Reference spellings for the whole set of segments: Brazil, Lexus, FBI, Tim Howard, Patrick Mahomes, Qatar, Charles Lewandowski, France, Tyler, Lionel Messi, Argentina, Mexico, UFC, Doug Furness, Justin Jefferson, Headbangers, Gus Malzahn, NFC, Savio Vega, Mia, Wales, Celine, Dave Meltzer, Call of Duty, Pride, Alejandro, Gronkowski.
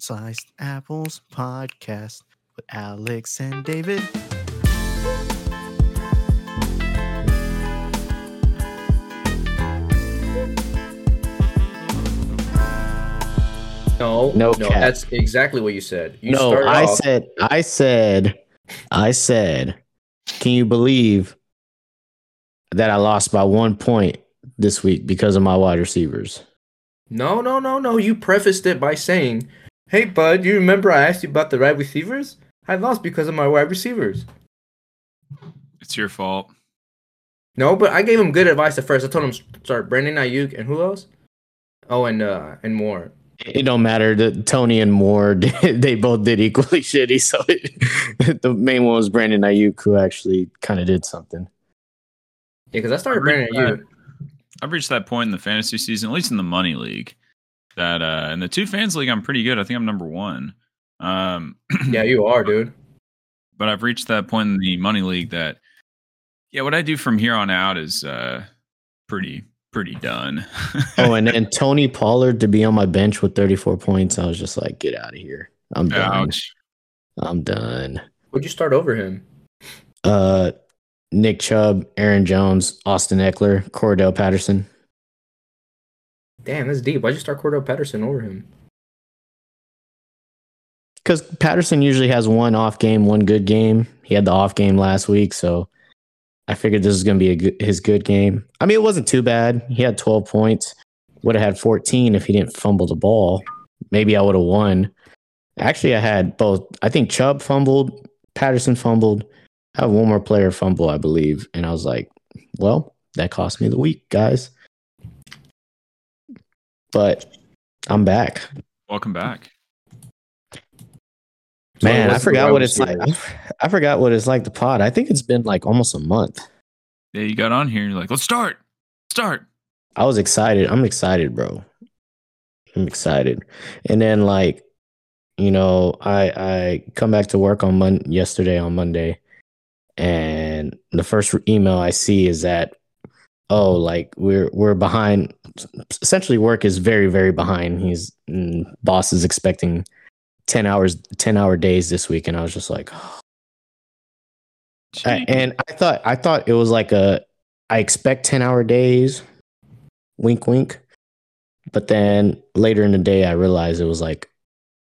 Sliced Apples Podcast with Alex and David. No, that's exactly what you said. I said, can you believe that I lost by 1 point this week because of my wide receivers? No. You prefaced it by saying, hey, bud, you remember I asked you about the wide receivers? I lost because of my wide receivers. It's your fault. No, but I gave him good advice at first. I told him, start Brandon Ayuk and who else? Oh, and Moore. It don't matter. Tony and Moore, they both did equally shitty. So the main one was Brandon Ayuk, who actually kind of did something. Yeah, because I started Brandon Ayuk. I've reached that point in the fantasy season, at least in the money league, that in the two fans league, I'm pretty good. I think I'm number one. Yeah, you are, dude. But I've reached that point in the money league that, yeah, what I do from here on out is pretty done. Oh, and Tony Pollard to be on my bench with 34 points. I was just like, get out of here. I'm done. Ouch. I'm done. Would you start over him? Nick Chubb, Aaron Jones, Austin Eckler, Cordell Patterson. Damn, that's deep. Why'd you start Cordell Patterson over him? Because Patterson usually has one off game, one good game. He had the off game last week, so I figured this was going to be his good game. I mean, it wasn't too bad. He had 12 points. Would have had 14 if he didn't fumble the ball. Maybe I would have won. Actually, I had both. I think Chubb fumbled. Patterson fumbled. I have one more player fumble, I believe. And I was like, well, that cost me the week, guys. But I'm back. Welcome back. Man, I forgot what it's like. I forgot what it's like to pod. I think it's been like almost a month. Yeah, you got on here and you're like, let's start. I was excited. I'm excited, bro. I'm excited. And then like, you know, I come back to work on Monday, and the first email I see is that, oh, like we're behind. Essentially, work is very, very behind. Boss is expecting 10-hour days this week, and I was just like, oh. And I thought it was like I expect 10-hour days, wink, wink. But then later in the day, I realized it was like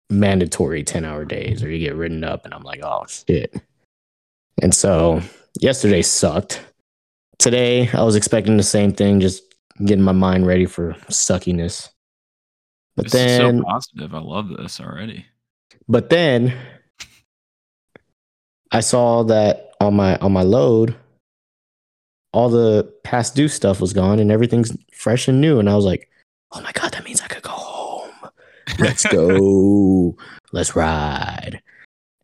mandatory 10-hour days, or you get written up, and I'm like, oh shit. And so yesterday sucked. Today, I was expecting the same thing, just getting my mind ready for suckiness. But this then is so positive. I love this already. But then I saw that on my load, all the past due stuff was gone and everything's fresh and new. And I was like, oh my God, that means I could go home. Let's go. Let's ride.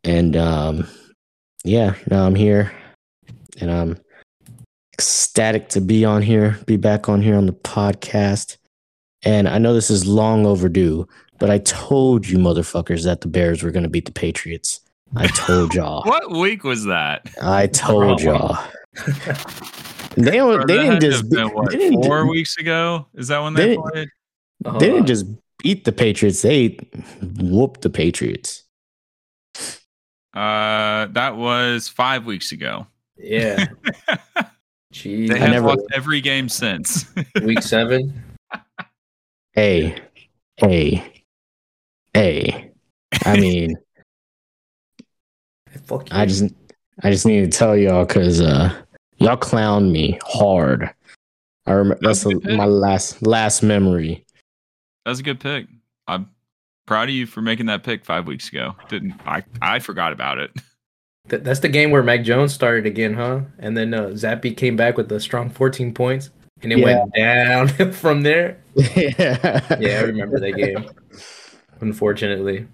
And yeah, now I'm here. And I'm ecstatic to be on here, be back on here on the podcast. And I know this is long overdue, but I told you motherfuckers that the Bears were going to beat the Patriots. I told y'all. What week was that? I told y'all. They didn't 4 weeks ago? Is that when they played? They didn't just beat the Patriots. They whooped the Patriots. That was 5 weeks ago. Yeah. Jeez. They have lost every game since. Week 7? Hey. I mean, fuck you. I just need to tell y'all because y'all clowned me hard. I remember that's my last memory. That's a good pick. I'm proud of you for making that pick 5 weeks ago. I forgot about it. That's the game where Mac Jones started again, huh? And then Zappy came back with a strong 14 points. And it went down from there. Yeah, I remember that game. Unfortunately.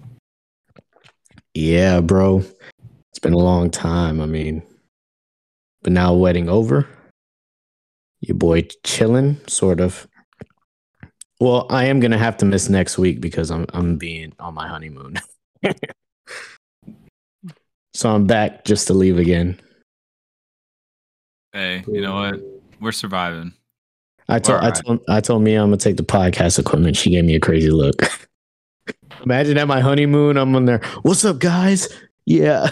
Yeah, bro. It's been a long time. I mean, but now wedding over. Your boy chilling, sort of. Well, I am gonna have to miss next week because I'm being on my honeymoon. So I'm back just to leave again. Hey, you know what? We're surviving. I told Mia I'm gonna take the podcast equipment. She gave me a crazy look. Imagine at my honeymoon, I'm on there. What's up, guys? Yeah.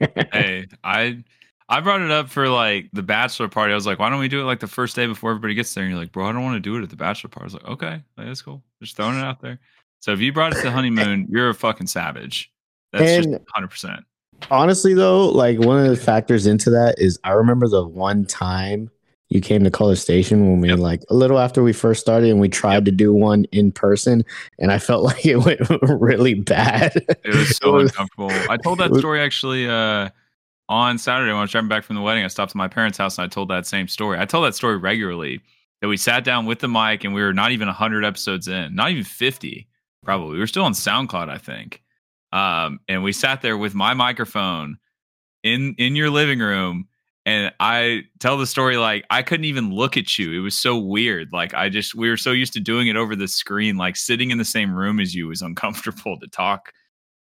Hey, I brought it up for like the bachelor party. I was like, why don't we do it like the first day before everybody gets there? And you're like, bro, I don't want to do it at the bachelor party. I was like, okay, that's cool. Just throwing it out there. So if you brought it to the honeymoon, you're a fucking savage. That's just 100%. Honestly, though, like one of the factors into that is I remember the one time you came to Color Station when we like a little after we first started and we tried to do one in person. And I felt like it went really bad. It was so uncomfortable. I told that story actually on Saturday when I was driving back from the wedding. I stopped at my parents' house and I told that same story. I tell that story regularly that we sat down with the mic and we were not even 100 episodes in, not even 50. Probably. We were still on SoundCloud, I think. And we sat there with my microphone in your living room. And I tell the story like I couldn't even look at you. It was so weird. Like we were so used to doing it over the screen, like sitting in the same room as you was uncomfortable to talk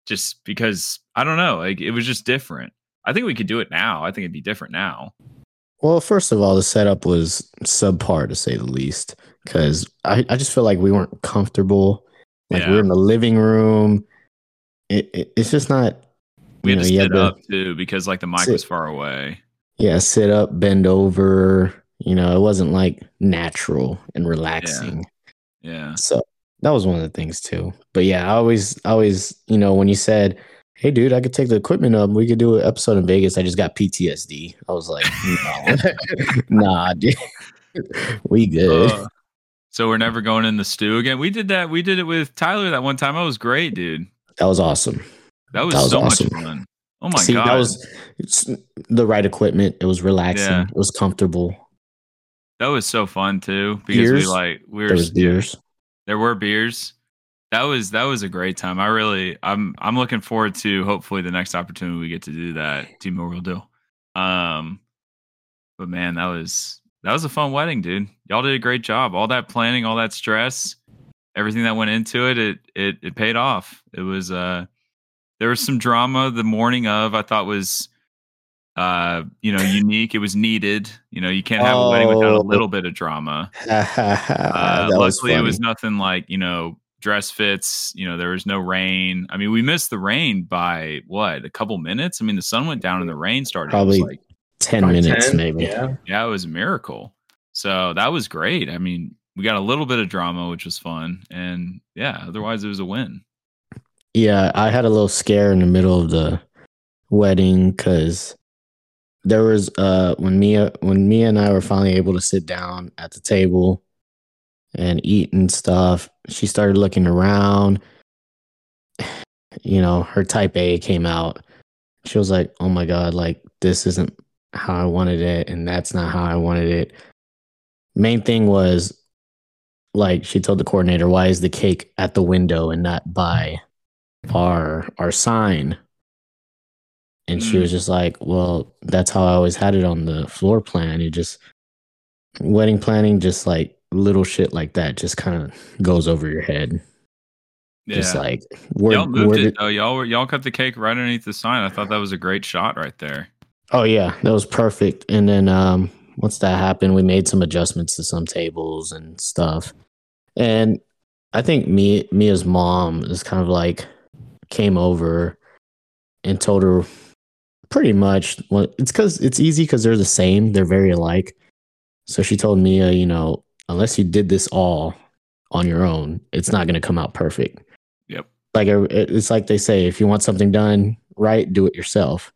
just because I don't know. Like it was just different. I think we could do it now. I think it'd be different now. Well, first of all, the setup was subpar to say the least, because I just feel like we weren't comfortable. Like we were in the living room. It's just not. We had to sit up too because like the mic was far away. Yeah, sit up, bend over. You know, it wasn't like natural and relaxing. Yeah. So that was one of the things too. But yeah, I always, you know, when you said, "Hey, dude, I could take the equipment up. We could do an episode in Vegas." I just got PTSD. I was like, "No, nah, dude, we good." So we're never going in the stew again. We did that. We did it with Tyler that one time. That was great, dude. That was awesome. That was so much fun. Oh my God. That was the right equipment. It was relaxing. Yeah. It was comfortable. That was so fun too. Because beers. There were beers. That was a great time. I'm looking forward to hopefully the next opportunity we get to do that. Team World Deal. But man, that was a fun wedding, dude. Y'all did a great job. All that planning, all that stress, everything that went into it, it paid off. It was there was some drama the morning of. I thought was unique. It was needed. You know, you can't have a wedding without a little bit of drama. Luckily, it was nothing like, you know, dress fits. You know, there was no rain. I mean, we missed the rain by what, a couple minutes? I mean, the sun went down and the rain started. Probably like 10 minutes, maybe. Yeah, it was a miracle. So that was great. I mean, we got a little bit of drama, which was fun. And yeah, otherwise it was a win. Yeah, I had a little scare in the middle of the wedding because there was when Mia and I were finally able to sit down at the table and eat and stuff, she started looking around. You know, her type A came out. She was like, "Oh my God, like this isn't how I wanted it, and that's not how I wanted it." Main thing was, like she told the coordinator, "Why is the cake at the window and not by our sign?" And she was just like, "Well, that's how I always had it on the floor plan." It just wedding planning, just like little shit like that, just kind of goes over your head. Yeah. Just like y'all moved it. Y'all cut the cake right underneath the sign. I thought that was a great shot right there. Oh yeah, that was perfect. And then once that happened, we made some adjustments to some tables and stuff. And I think Mia's mom is kind of like came over and told her pretty much, well, it's because it's easy because they're the same. They're very alike. So she told Mia, you know, unless you did this all on your own, it's not going to come out perfect. Yep. Like it's like they say, if you want something done right, do it yourself.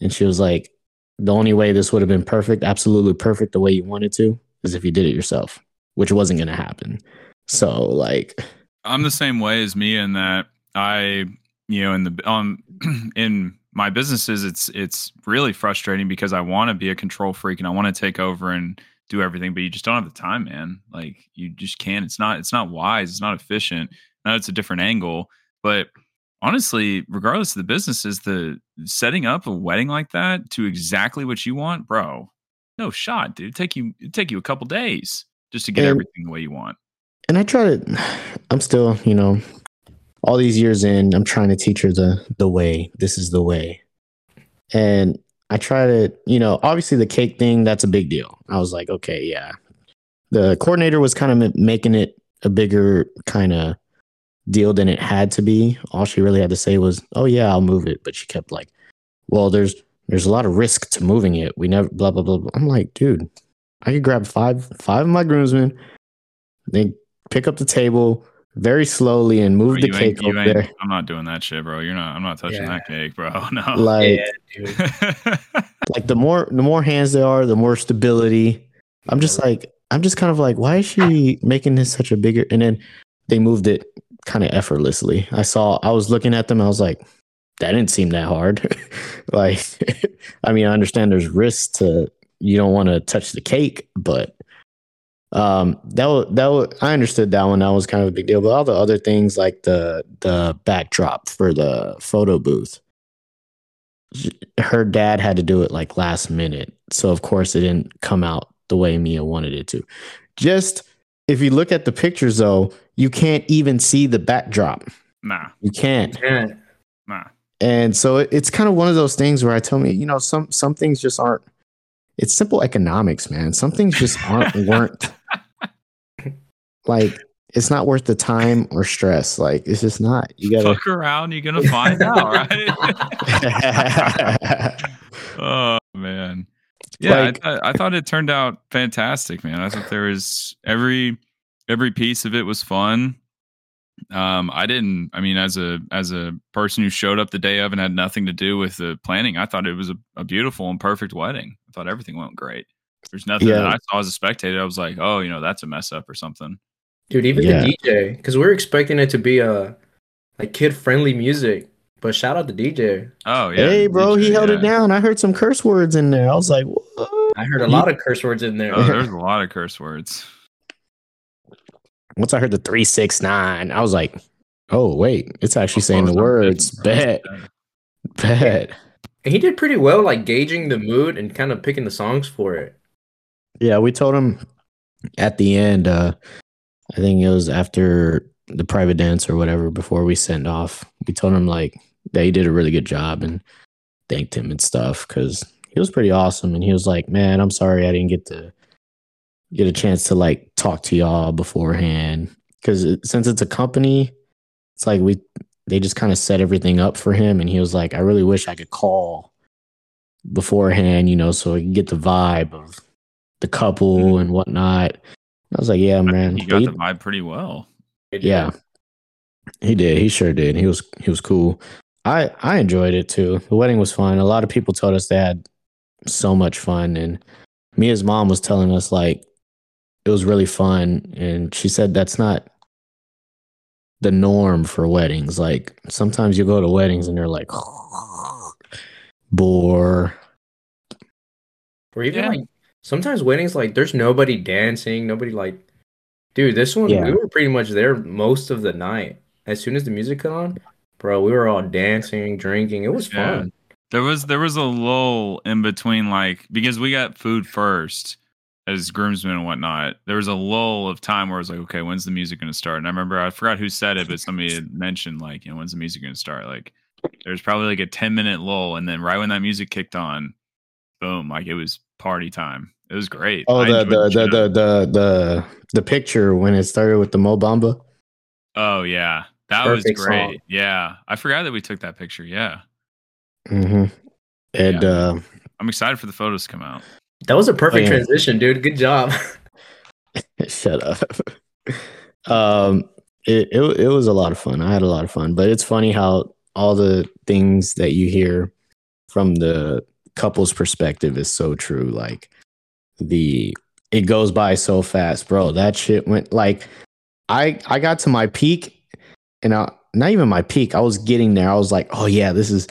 And she was like, the only way this would have been perfect, absolutely perfect the way you wanted to, is if you did it yourself, which wasn't going to happen. So like, I'm the same way as Mia in that in my businesses, it's really frustrating because I want to be a control freak and I want to take over and do everything, but you just don't have the time, man. Like you just can't, it's not wise. It's not efficient. Now it's a different angle, but honestly, regardless of the businesses, the setting up a wedding like that to exactly what you want, bro, no shot, dude. It'd take you a couple days just to get everything the way you want. And I'm still, you know, all these years in, I'm trying to teach her the way. This is the way. And I try to, you know, obviously the cake thing, that's a big deal. I was like, okay, yeah. The coordinator was kind of making it a bigger kind of deal than it had to be. All she really had to say was, "Oh yeah, I'll move it," but she kept like, "Well, there's a lot of risk to moving it. We never blah blah blah." I'm like, dude, I could grab five of my groomsmen, then pick up the table very slowly and move the cake over there. I'm not doing that shit, bro. I'm not touching that cake, bro. No. Like, like the more hands there are, the more stability. I'm just kind of like, why is she making this such a bigger? And then they moved it kind of effortlessly. I was looking at them. I was like, that didn't seem that hard. Like, I mean, I understand there's risks to, you don't want to touch the cake, but I understood that one. That was kind of a big deal. But all the other things, like the backdrop for the photo booth, her dad had to do it like last minute. So of course it didn't come out the way Mia wanted it to. Just if you look at the pictures though, you can't even see the backdrop. Nah, you can't. Nah. And so it's kind of one of those things where I tell me, you know, some things just aren't. It's simple economics, man. Some things just weren't. Like, it's not worth the time or stress. Like, it's just not. You gotta fuck around. You're gonna find out, right? Oh man, yeah. Like, I thought it turned out fantastic, man. I thought there was every piece of it was fun. I mean, as a person who showed up the day of and had nothing to do with the planning, I thought it was a beautiful and perfect wedding. I thought everything went great. There's nothing that I saw as a spectator. I was like, oh, you know, that's a mess up or something. Dude, even the DJ, because we're expecting it to be like kid friendly music, but shout out the DJ. Oh yeah, hey bro, DJ, he held it down. I heard some curse words in there. I was like, whoa. I heard a lot of curse words in there. Oh, there's a lot of curse words. Once I heard the 369, I was like, "Oh wait, it's actually saying the words." Bet. And he did pretty well, like gauging the mood and kind of picking the songs for it. Yeah, we told him at the end. I think it was after the private dance or whatever, before we sent off. We told him like that he did a really good job and thanked him and stuff because he was pretty awesome. And he was like, "Man, I'm sorry I didn't get a chance to like talk to y'all beforehand," because since it's a company, it's like they just kind of set everything up for him, and he was like, "I really wish I could call beforehand, you know, so I can get the vibe of the couple and whatnot." And I was like, "Yeah, man, you got the vibe pretty well." Yeah, he did. He sure did. He was cool. I enjoyed it too. The wedding was fun. A lot of people told us they had so much fun, and Mia's mom was telling us like, it was really fun, and she said that's not the norm for weddings. Like, sometimes you go to weddings and they're like, bore. Or even like, sometimes weddings, like, there's nobody dancing, nobody like... Dude, this one, we were pretty much there most of the night. As soon as the music came on, bro, we were all dancing, drinking. It was fun. There was a lull in between, like, because we got food first as groomsmen and whatnot. There was a lull of time where I was like, okay, when's the music going to start? And I remember, I forgot who said it, but somebody had mentioned like, you know, when's the music going to start? Like, there's probably like a 10-minute lull. And then right when that music kicked on, boom, like it was party time. It was great. Oh, the picture when it started with the Mo Bamba. Oh yeah. That perfect was great. Song. Yeah. I forgot that we took that picture. Yeah. Mm-hmm. And, I'm excited for the photos to come out. That was a perfect transition, dude. Good job. Shut up. It was a lot of fun. I had a lot of fun, but it's funny how all the things that you hear from the couple's perspective is so true. Like, it goes by so fast, bro. That shit went like, I got to my peak, and not even my peak. I was getting there. I was like, oh yeah, it's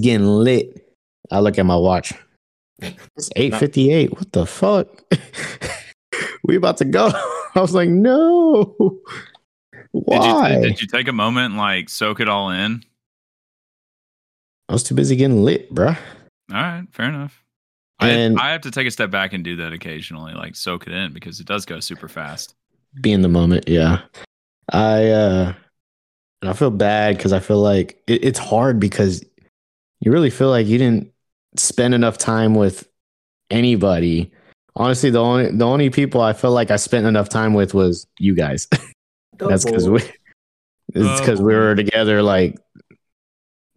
getting lit. I look at my watch. It's 8:58. What the fuck? We about to go. I was like, no. Why? Did you take a moment and like soak it all in? I was too busy getting lit, bruh. All right, fair enough. And I have to take a step back and do that occasionally, like soak it in, because it does go super fast. Be in the moment, yeah. I feel bad because I feel like it's hard because you really feel like you didn't spend enough time with anybody. Honestly, the only people I felt like I spent enough time with was you guys. That's because we It's because we were together like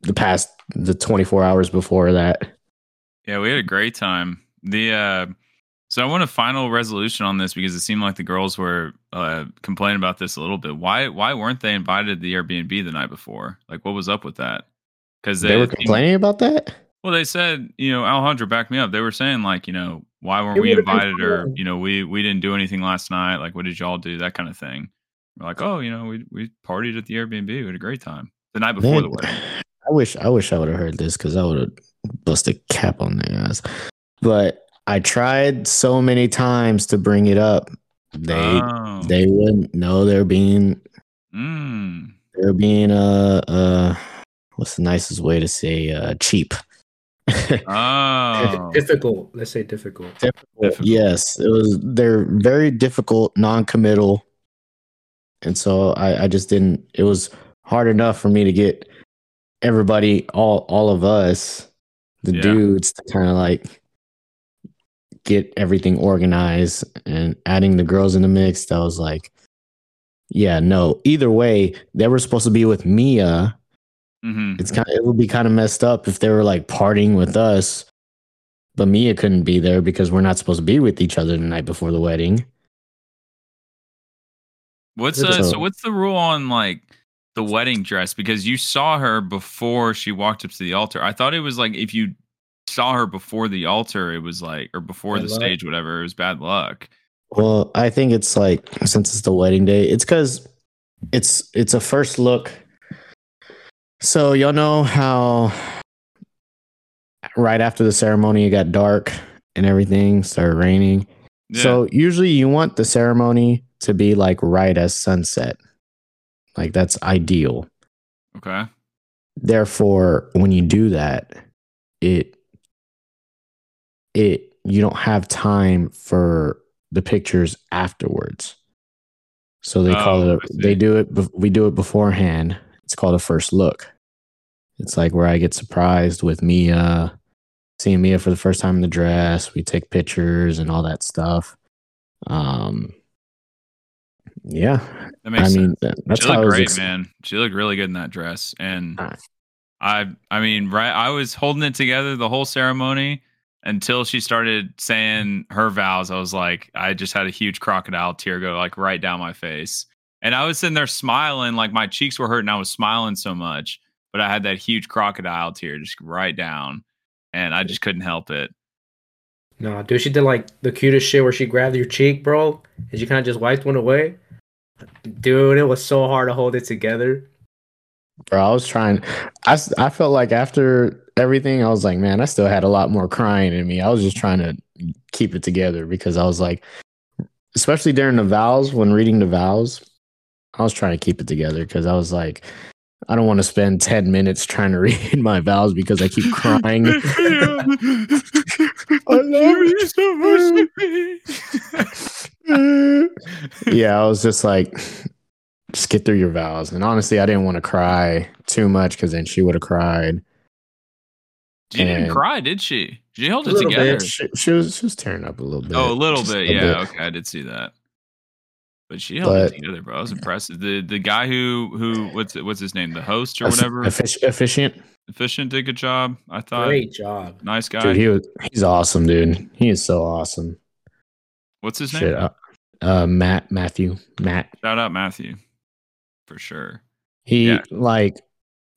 the 24 hours before that. Yeah, we had a great time. So I want a final resolution on this because it seemed like the girls were complaining about this a little bit. Why weren't they invited to the Airbnb the night before? Like, what was up with that? Because they were complaining about that. Well, they said, Alejandro backed me up. They were saying like, why weren't we invited, or we didn't do anything last night. Like, what did y'all do? That kind of thing. We're like, we partied at the Airbnb. We had a great time the night before the wedding. I wish I would have heard this because I would have busted a cap on their ass. But I tried so many times to bring it up. They wouldn't know. They're being what's the nicest way to say cheap? Difficult. Let's say difficult. Yes, it was. They're very difficult, non-committal, and so I just didn't. It was hard enough for me to get everybody, all of us, dudes, to kind of like get everything organized, and adding the girls in the mix. That was like, either way, they were supposed to be with Mia. Mm-hmm. It would be kind of messed up if they were like partying with us, but Mia couldn't be there because we're not supposed to be with each other the night before the wedding. What's the rule on like the wedding dress? Because you saw her before she walked up to the altar. I thought it was like if you saw her before the altar, it was like, or before the stage, whatever, it was bad luck. Well, I think it's like, since it's the wedding day, it's because it's a first look. So y'all know how right after the ceremony it got dark and everything started raining. Yeah. So usually you want the ceremony to be like right as sunset. Like that's ideal. Okay. Therefore, when you do that, it you don't have time for the pictures afterwards. So they call it we do it beforehand. It's called a first look. It's like where I get surprised with Mia, seeing Mia for the first time in the dress. We take pictures and all that stuff. That makes sense. That's she looked great, man. She looked really good in that dress. And I was holding it together the whole ceremony until she started saying her vows. I was like, I just had a huge crocodile tear go like right down my face. And I was sitting there smiling, like my cheeks were hurting. I was smiling so much, but I had that huge crocodile tear just right down, and I just couldn't help it. No, dude, she did like the cutest shit where she grabbed your cheek, bro, and she kind of just wiped one away. Dude, it was so hard to hold it together. Bro, I was trying. I felt like after everything, I was like, man, I still had a lot more crying in me. I was just trying to keep it together because I was like, especially during the vows, when reading the vows, I was trying to keep it together because I was like, I don't want to spend 10 minutes trying to read my vows because I keep crying. I love you so much. Yeah, I was just like, just get through your vows. And honestly, I didn't want to cry too much because then she would have cried. She didn't cry, did she? She held it together. She was tearing up a little bit. Oh, a little bit. Okay, I did see that. But she held it together, bro. I was impressive. The guy who what's his name? The host or whatever. Efficient did a good job. I thought. Great job. Nice guy. Dude, he's awesome, dude. He is so awesome. What's his name? Matthew. Shout out Matthew, for sure.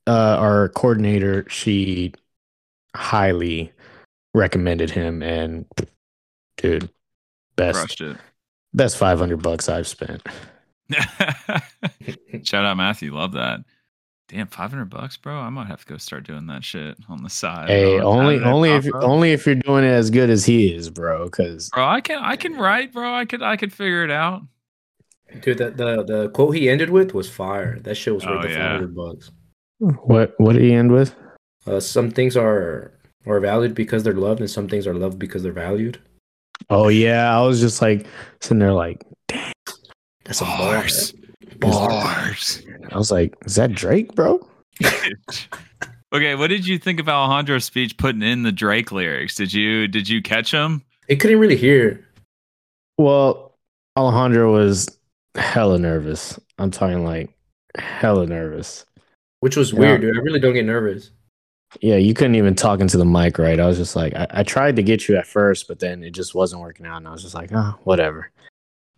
Our coordinator. She highly recommended him, and dude, best. Crushed it. Best $500 I've spent. Shout out Matthew, love that. Damn, $500, bro. I might have to go start doing that shit on the side. Hey, only if you're doing it as good as he is, bro. Because bro, I can write, bro. I could figure it out. Dude, the quote he ended with was fire. That shit was worth the $500. What did he end with? Some things are valued because they're loved, and some things are loved because they're valued. Oh yeah, I was just like sitting there like, dang, that's bars. I was like, is that Drake, bro? Okay, what did you think of Alejandro's speech putting in the Drake lyrics? Did you catch him? It couldn't really hear. Well, Alejandro was hella nervous. I'm talking like hella nervous. Which was weird, dude. I really don't get nervous. Yeah, you couldn't even talk into the mic, right? I was just like, I tried to get you at first, but then it just wasn't working out. And I was just like, ah, whatever.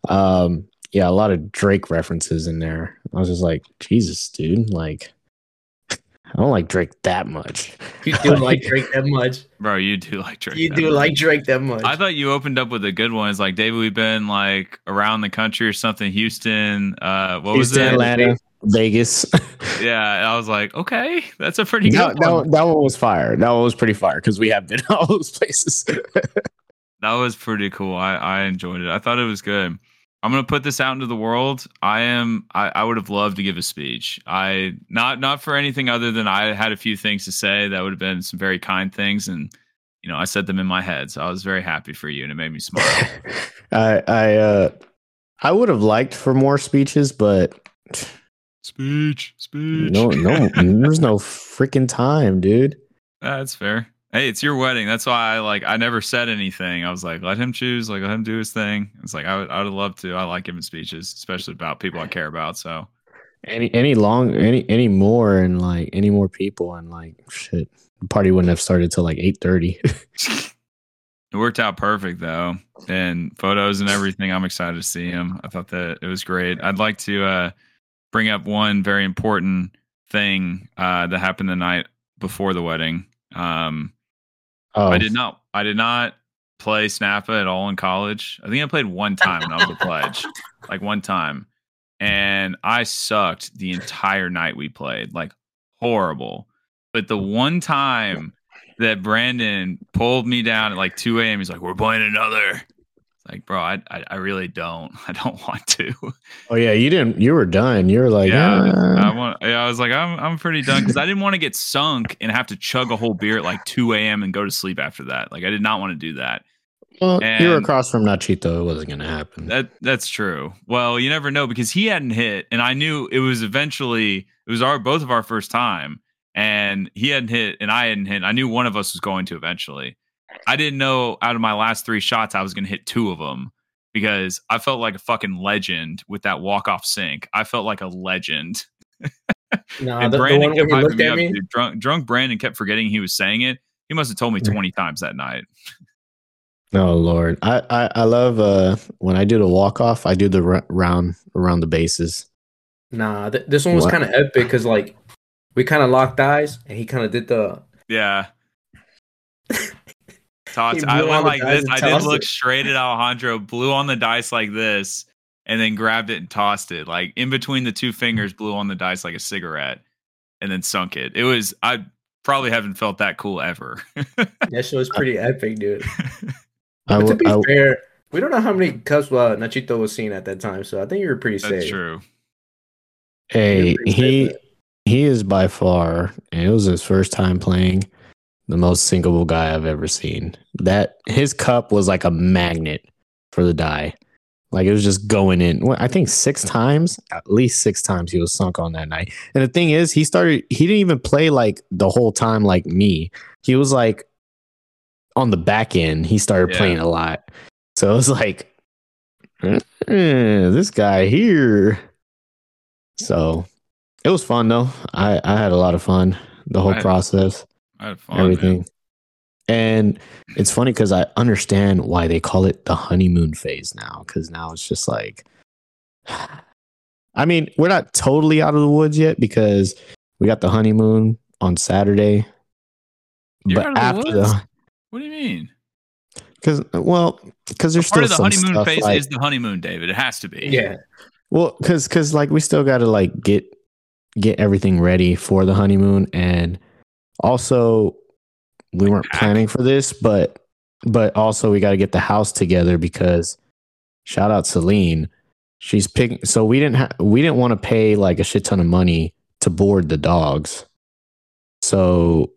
Yeah, a lot of Drake references in there. I was just like, Jesus, dude. Like, I don't like Drake that much. You do like Drake that much. Bro, you do like Drake that much. I thought you opened up with a good one. It's like, David, we've been like around the country or something. Houston. What was it? Atlanta. Vegas. Yeah, I was like, okay, that's a pretty good one. That one was fire. That one was pretty fire because we have been all those places. That was pretty cool. I enjoyed it. I thought it was good. I'm gonna put this out into the world. I would have loved to give a speech. Not for anything other than I had a few things to say that would have been some very kind things, and you know, I said them in my head, so I was very happy for you and it made me smile. I would have liked for more speeches, but Speech. No, there's no freaking time, dude. That's fair. Hey, it's your wedding. That's why I never said anything. I was like, let him choose, like let him do his thing. It's like I would love to. I like giving speeches, especially about people I care about. So any more people and like shit, the party wouldn't have started till like 8:30. It worked out perfect though, and photos and everything. I'm excited to see him. I thought that it was great. I'd like to bring up one very important thing that happened the night before the wedding. I did not play Snappa at all in college. I think I played one time when I was a pledge, like one time, and I sucked the entire night we played, like horrible. But the one time that Brandon pulled me down at like 2 a.m., he's like, "We're playing another." Like, bro, I really don't. I don't want to. Oh yeah, you didn't. You were done. You were like, I was like, I'm pretty done because I didn't want to get sunk and have to chug a whole beer at like 2 a.m. and go to sleep after that. Like, I did not want to do that. Well, and you were across from Nachito. It wasn't going to happen. That's true. Well, you never know because he hadn't hit, and I knew it was eventually. It was both of our first time, and he hadn't hit, and I hadn't hit. I knew one of us was going to eventually. I didn't know out of my last 3 shots, I was going to hit 2 of them because I felt like a fucking legend with that walk-off sink. I felt like a legend. And Brandon kept hyping me up. Dude, drunk Brandon kept forgetting he was saying it. He must have told me 20 times that night. Oh, Lord. I love when I do the walk-off, I do the round around the bases. This one was kind of epic because, like, we kind of locked eyes and he kind of did the... Yeah. I went like this. I did look straight at Alejandro, blew on the dice like this, and then grabbed it and tossed it. Like in between the 2 fingers, blew on the dice like a cigarette, and then sunk it. It was, I probably haven't felt that cool ever. That shit was pretty epic, dude. But to be fair, we don't know how many cups Nachito was seeing at that time, so I think you were pretty safe. That's true. Hey, he is by far, and it was his first time playing, the most sinkable guy I've ever seen. That his cup was like a magnet for the die. Like it was just going in. I think 6 times, at least 6 times he was sunk on that night. And the thing is, he didn't even play like the whole time like me. He was like on the back end. He started playing a lot. So it was like, this guy here. So it was fun though. I had a lot of fun the whole process. I had fun, everything, man. And it's funny because I understand why they call it the honeymoon phase now. Because now it's just like, I mean, we're not totally out of the woods yet because we got the honeymoon on Saturday. You're but out of the after woods? What do you mean? Because there's still part of the honeymoon phase like, is the honeymoon, David. It has to be. Yeah. Well, because like we still got to like get everything ready for the honeymoon and. Also, we weren't planning for this, but also we got to get the house together because shout out Celine, she's picking. So we didn't want to pay like a shit ton of money to board the dogs. So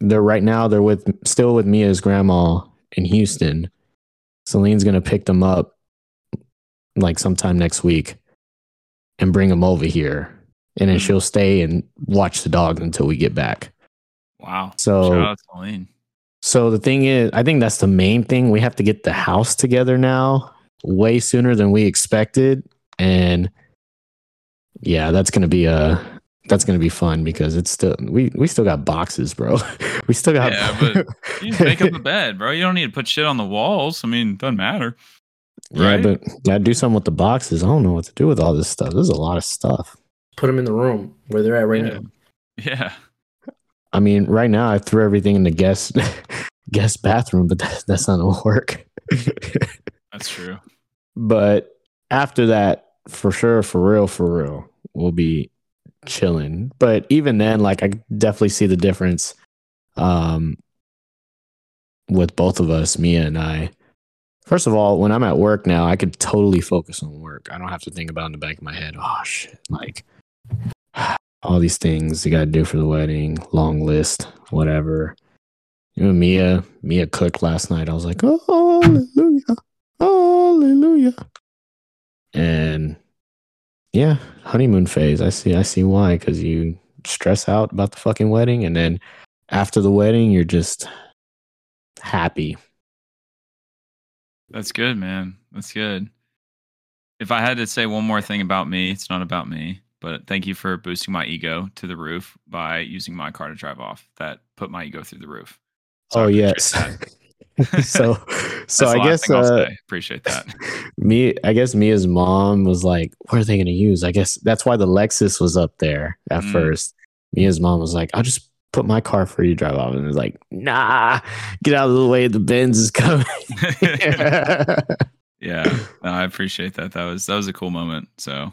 they're right now they're still with Mia's grandma in Houston. Celine's gonna pick them up like sometime next week and bring them over here, and then she'll stay and watch the dogs until we get back. Wow. So the thing is, I think that's the main thing. We have to get the house together now way sooner than we expected. And Yeah, that's gonna be fun because it's still we still got boxes, bro. We still got but you just make up a bed, bro. You don't need to put shit on the walls. I mean, it doesn't matter. Right? Yeah, but gotta do something with the boxes. I don't know what to do with all this stuff. There's a lot of stuff. Put them in the room where they're at right now. Yeah. I mean, right now I threw everything in the guest bathroom, but that's not gonna work. That's true. But after that, for sure, for real, we'll be chilling. But even then, like, I definitely see the difference with both of us, Mia and I. First of all, when I'm at work now, I could totally focus on work. I don't have to think about in the back of my head, oh, shit, like, all these things you got to do for the wedding, long list, whatever. You know, Mia cooked last night. I was like, oh, hallelujah. And yeah, honeymoon phase. I see why, because you stress out about the fucking wedding. And then after the wedding, you're just happy. That's good, man. That's good. If I had to say one more thing about me, it's not about me, but thank you for boosting my ego to the roof by using my car to drive off. That put my ego through the roof. So yes. so I guess appreciate that. Mia's mom was like, what are they going to use? I guess that's why the Lexus was up there at first. Mia's mom was like, I'll just put my car for you to drive off. And it was like, nah, get out of the way. The Benz is coming. Yeah. No, I appreciate that. That was a cool moment. So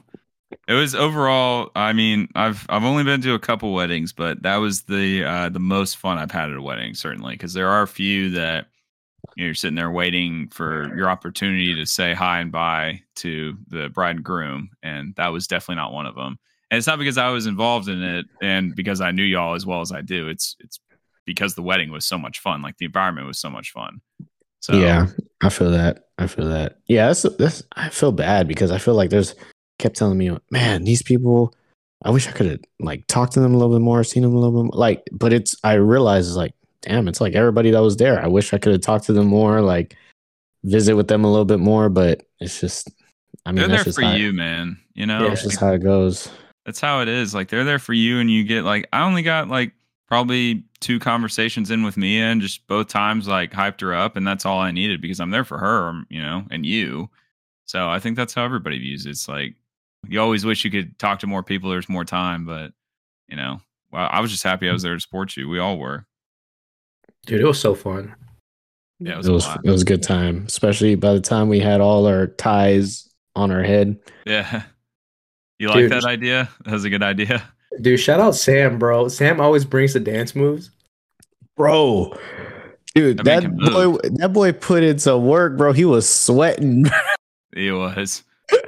it was overall, I mean, I've only been to a couple weddings, but that was the most fun I've had at a wedding, certainly. 'Cause there are a few that, you know, you're sitting there waiting for your opportunity to say hi and bye to the bride and groom. And that was definitely not one of them. And it's not because I was involved in it and because I knew y'all as well as I do. It's because the wedding was so much fun. Like, the environment was so much fun. So yeah, I feel that. Yeah, that's I feel bad because I feel like there's kept telling me, man, these people, I wish I could have like talked to them a little bit more, seen them a little bit more. Like, but I realize it's like, damn, it's like everybody that was there. I wish I could have talked to them more, like visit with them a little bit more, but it's just, I mean, they're that's there just for you, man. You know, that's just how it goes. That's how it is. Like, they're there for you, and you get like, I only got like probably 2 conversations in with Mia, and just both times like hyped her up, and that's all I needed because I'm there for her, you know, and you. So I think that's how everybody views it. It's like, you always wish you could talk to more people. There's more time, but you know, well, I was just happy I was there to support you. We all were. Dude, it was so fun. Yeah, it was a good time, especially by the time we had all our ties on our head. Yeah. You like that idea? That was a good idea. Dude, shout out Sam, bro. Sam always brings the dance moves. Bro. Dude, that boy put in some work, bro. He was sweating. He was.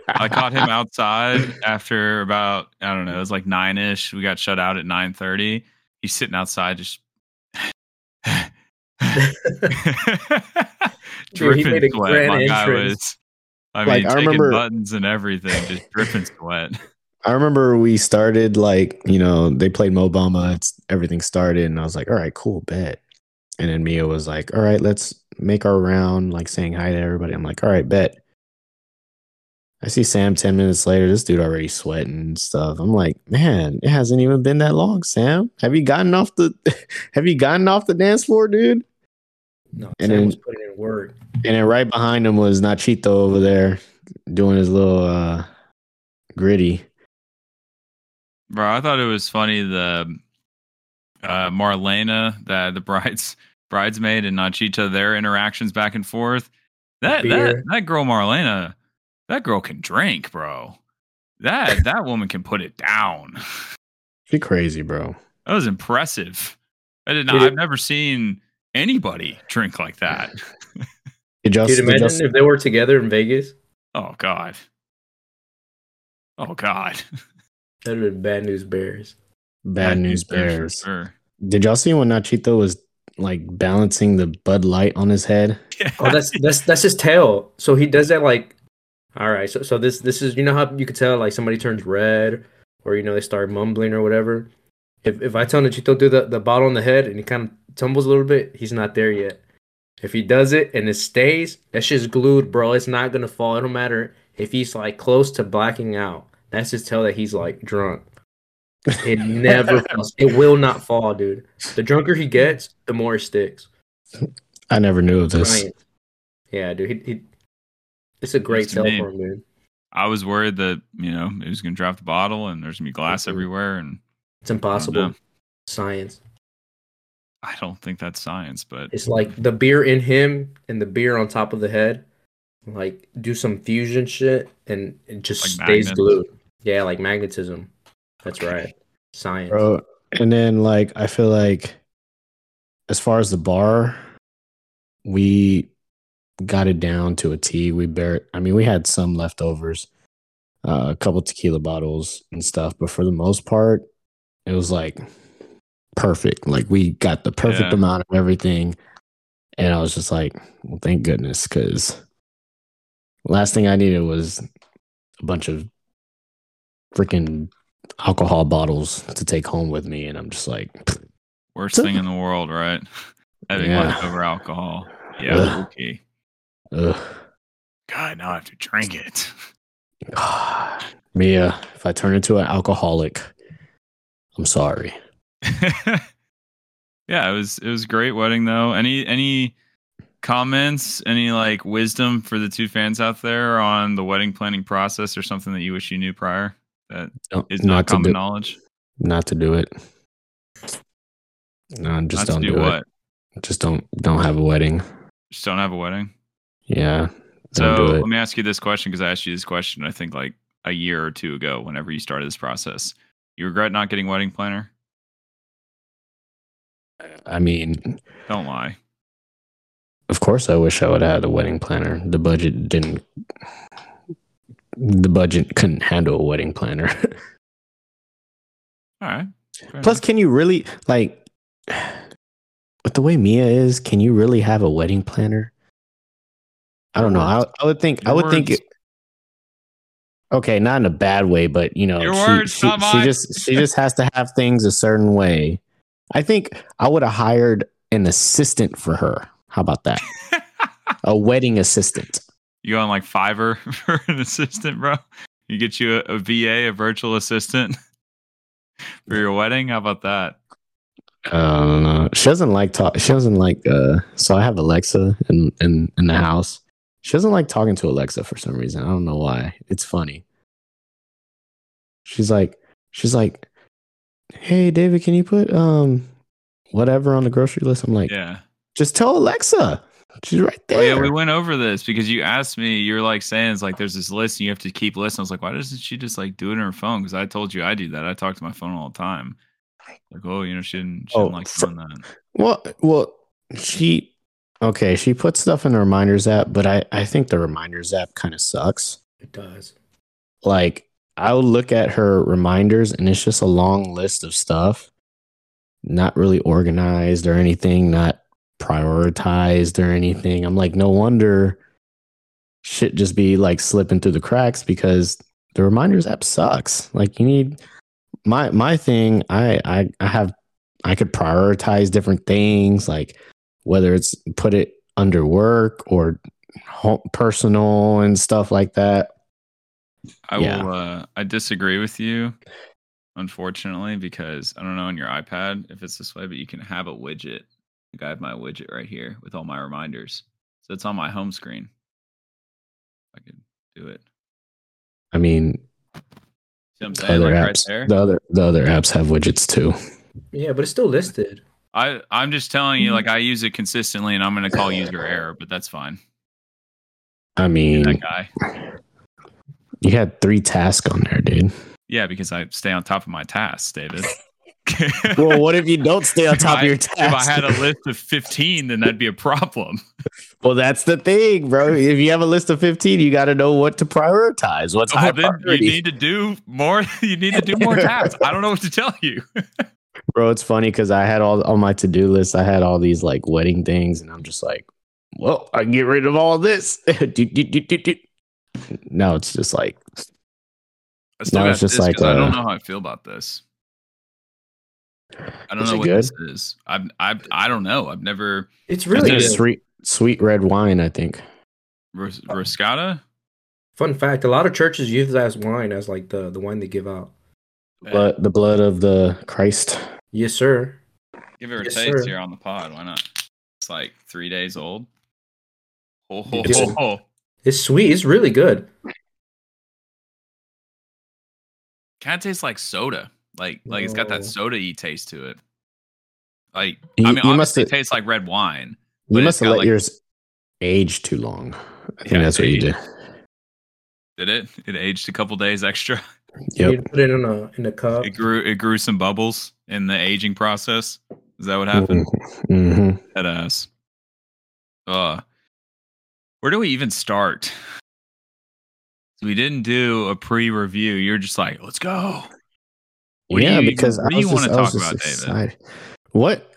I caught him outside after about, I don't know, it was like 9-ish. We got shut out at 9:30. He's sitting outside just dripping sweat. My guy was, I mean, like, taking buttons and everything, just dripping sweat. I remember we started, like, you know, they played Mo Bamba. Everything started, and I was like, all right, cool, bet. And then Mia was like, all right, let's make our round, like saying hi to everybody. I'm like, all right, bet. I see Sam 10 minutes later. This dude already sweating and stuff. I'm like, man, it hasn't even been that long, Sam. Have you gotten off the dance floor, dude? No, and Sam was putting in work. And then right behind him was Nachito over there doing his little gritty. Bro, I thought it was funny, the Marlena, the bridesmaid, and Nachito, their interactions back and forth. That girl Marlena. That girl can drink, bro. That woman can put it down. She crazy, bro. That was impressive. I've never seen anybody drink like that. Could you imagine if they were together in Vegas? Oh God. That would have been bad news bears. Bad news bears. Sure. Did y'all see when Nachito was like balancing the Bud Light on his head? Yeah. Oh, that's his tail. So he does that like. All right, so this is, you know how you could tell like somebody turns red or, you know, they start mumbling or whatever. If I tell Nachito do the bottle on the head and he kind of tumbles a little bit, he's not there yet. If he does it and it stays, that shit's glued, bro. It's not gonna fall. It don't matter if he's like close to blacking out. That's just tell that he's like drunk. It never falls. It will not fall, dude. The drunker he gets, the more it sticks. I never knew of this. Right. Yeah, dude. It's a great tell for him, dude. I was worried that, you know, he was going to drop the bottle and there's going to be glass everywhere. And it's impossible. Science. I don't think that's science, but... It's like the beer in him and the beer on top of the head. Like, do some fusion shit and it just like stays glued. Yeah, like magnetism. That's right. Science. Bro, and then, like, I feel like as far as the bar, we got it down to a T. We had some leftovers, a couple tequila bottles and stuff, but for the most part, it was like perfect. Like, we got the perfect amount of everything. And I was just like, well, thank goodness, because last thing I needed was a bunch of freaking alcohol bottles to take home with me, and I'm just like, worst thing in the world, right? Having leftover alcohol. Yeah. Ugh. Okay. Ugh. God, now I have to drink it. Mia, if I turn into an alcoholic, I'm sorry. Yeah, it was a great wedding though. Any comments, any like wisdom for the two fans out there on the wedding planning process or something that you wish you knew prior? That is not common knowledge. Not to do it. No, just don't do it. Just don't have a wedding. Just don't have a wedding? Yeah. So let me ask you this question, because I asked you this question I think like a year or two ago whenever you started this process. You regret not getting a wedding planner? I mean... Don't lie. Of course I wish I would have had a wedding planner. The budget couldn't handle a wedding planner. All right. Plus, can you really, like, with the way Mia is, can you really have a wedding planner? I don't know. I would think. Okay, not in a bad way, but you know, she just has to have things a certain way. I think I would have hired an assistant for her. How about that? A wedding assistant. You go on like Fiverr for an assistant, bro? You get you a VA, a virtual assistant for your wedding? How about that? I don't know. She doesn't like talk. She doesn't like. So I have Alexa in the house. She doesn't like talking to Alexa for some reason. I don't know why. It's funny. She's like, hey David, can you put whatever on the grocery list? I'm like, yeah. Just tell Alexa. She's right there. Oh, yeah, we went over this because you asked me. You're like saying it's like there's this list and you have to keep listening. I was like, why doesn't she just like do it on her phone? Because I told you I do that. I talk to my phone all the time. Like, oh, you know, she didn't like doing that. Well, she puts stuff in the Reminders app, but I think the Reminders app kind of sucks. It does. Like, I'll look at her reminders and it's just a long list of stuff, not really organized or anything, not prioritized or anything. I'm like, no wonder shit just be like slipping through the cracks because the Reminders app sucks. Like, you need my thing. I could prioritize different things, like whether it's put it under work or home, personal and stuff like that. I disagree with you, unfortunately, because I don't know on your iPad if it's this way, but you can have a widget. I have my widget right here with all my reminders. So it's on my home screen. I could do it. I mean, see what I'm saying? Like apps, right there. The other apps have widgets too. Yeah, but it's still listed. I'm just telling you, like, I use it consistently and I'm going to call user error, but that's fine. I mean, that guy. You had 3 tasks on there, dude. Yeah, because I stay on top of my tasks, David. Well, what if you don't stay on top of your task? If I had a list of 15, then that'd be a problem. Well, that's the thing, bro. If you have a list of 15, you got to know what to prioritize. What's high priority? You need to do more. You need to do more tasks. I don't know what to tell you, bro. It's funny because I had all on my to-do list. I had all these like wedding things, and I'm just like, well, I can get rid of all this. No, it's just like, I don't know how I feel about this. I don't know what good? This is. I don't know. I've never. It's really sweet red wine, I think. Roscata? Fun fact, a lot of churches use that as wine, as like the wine they give out. But the blood of the Christ. Yes, sir. Give it a taste here on the pod. Why not? It's like 3 days old. Oh, it's sweet. It's really good. Kind of tastes like soda. Like it's got that soda-y taste to it. Like, I mean, obviously it tastes like red wine. You must have let yours age too long. I think that's what you did. Did it? It aged a couple days extra. Yep. You put it in a cup. It grew some bubbles in the aging process. Is that what happened? Mm-hmm. That ass. Where do we even start? We didn't do a pre-review. You're just like, let's go. What do you want to talk about, David? What?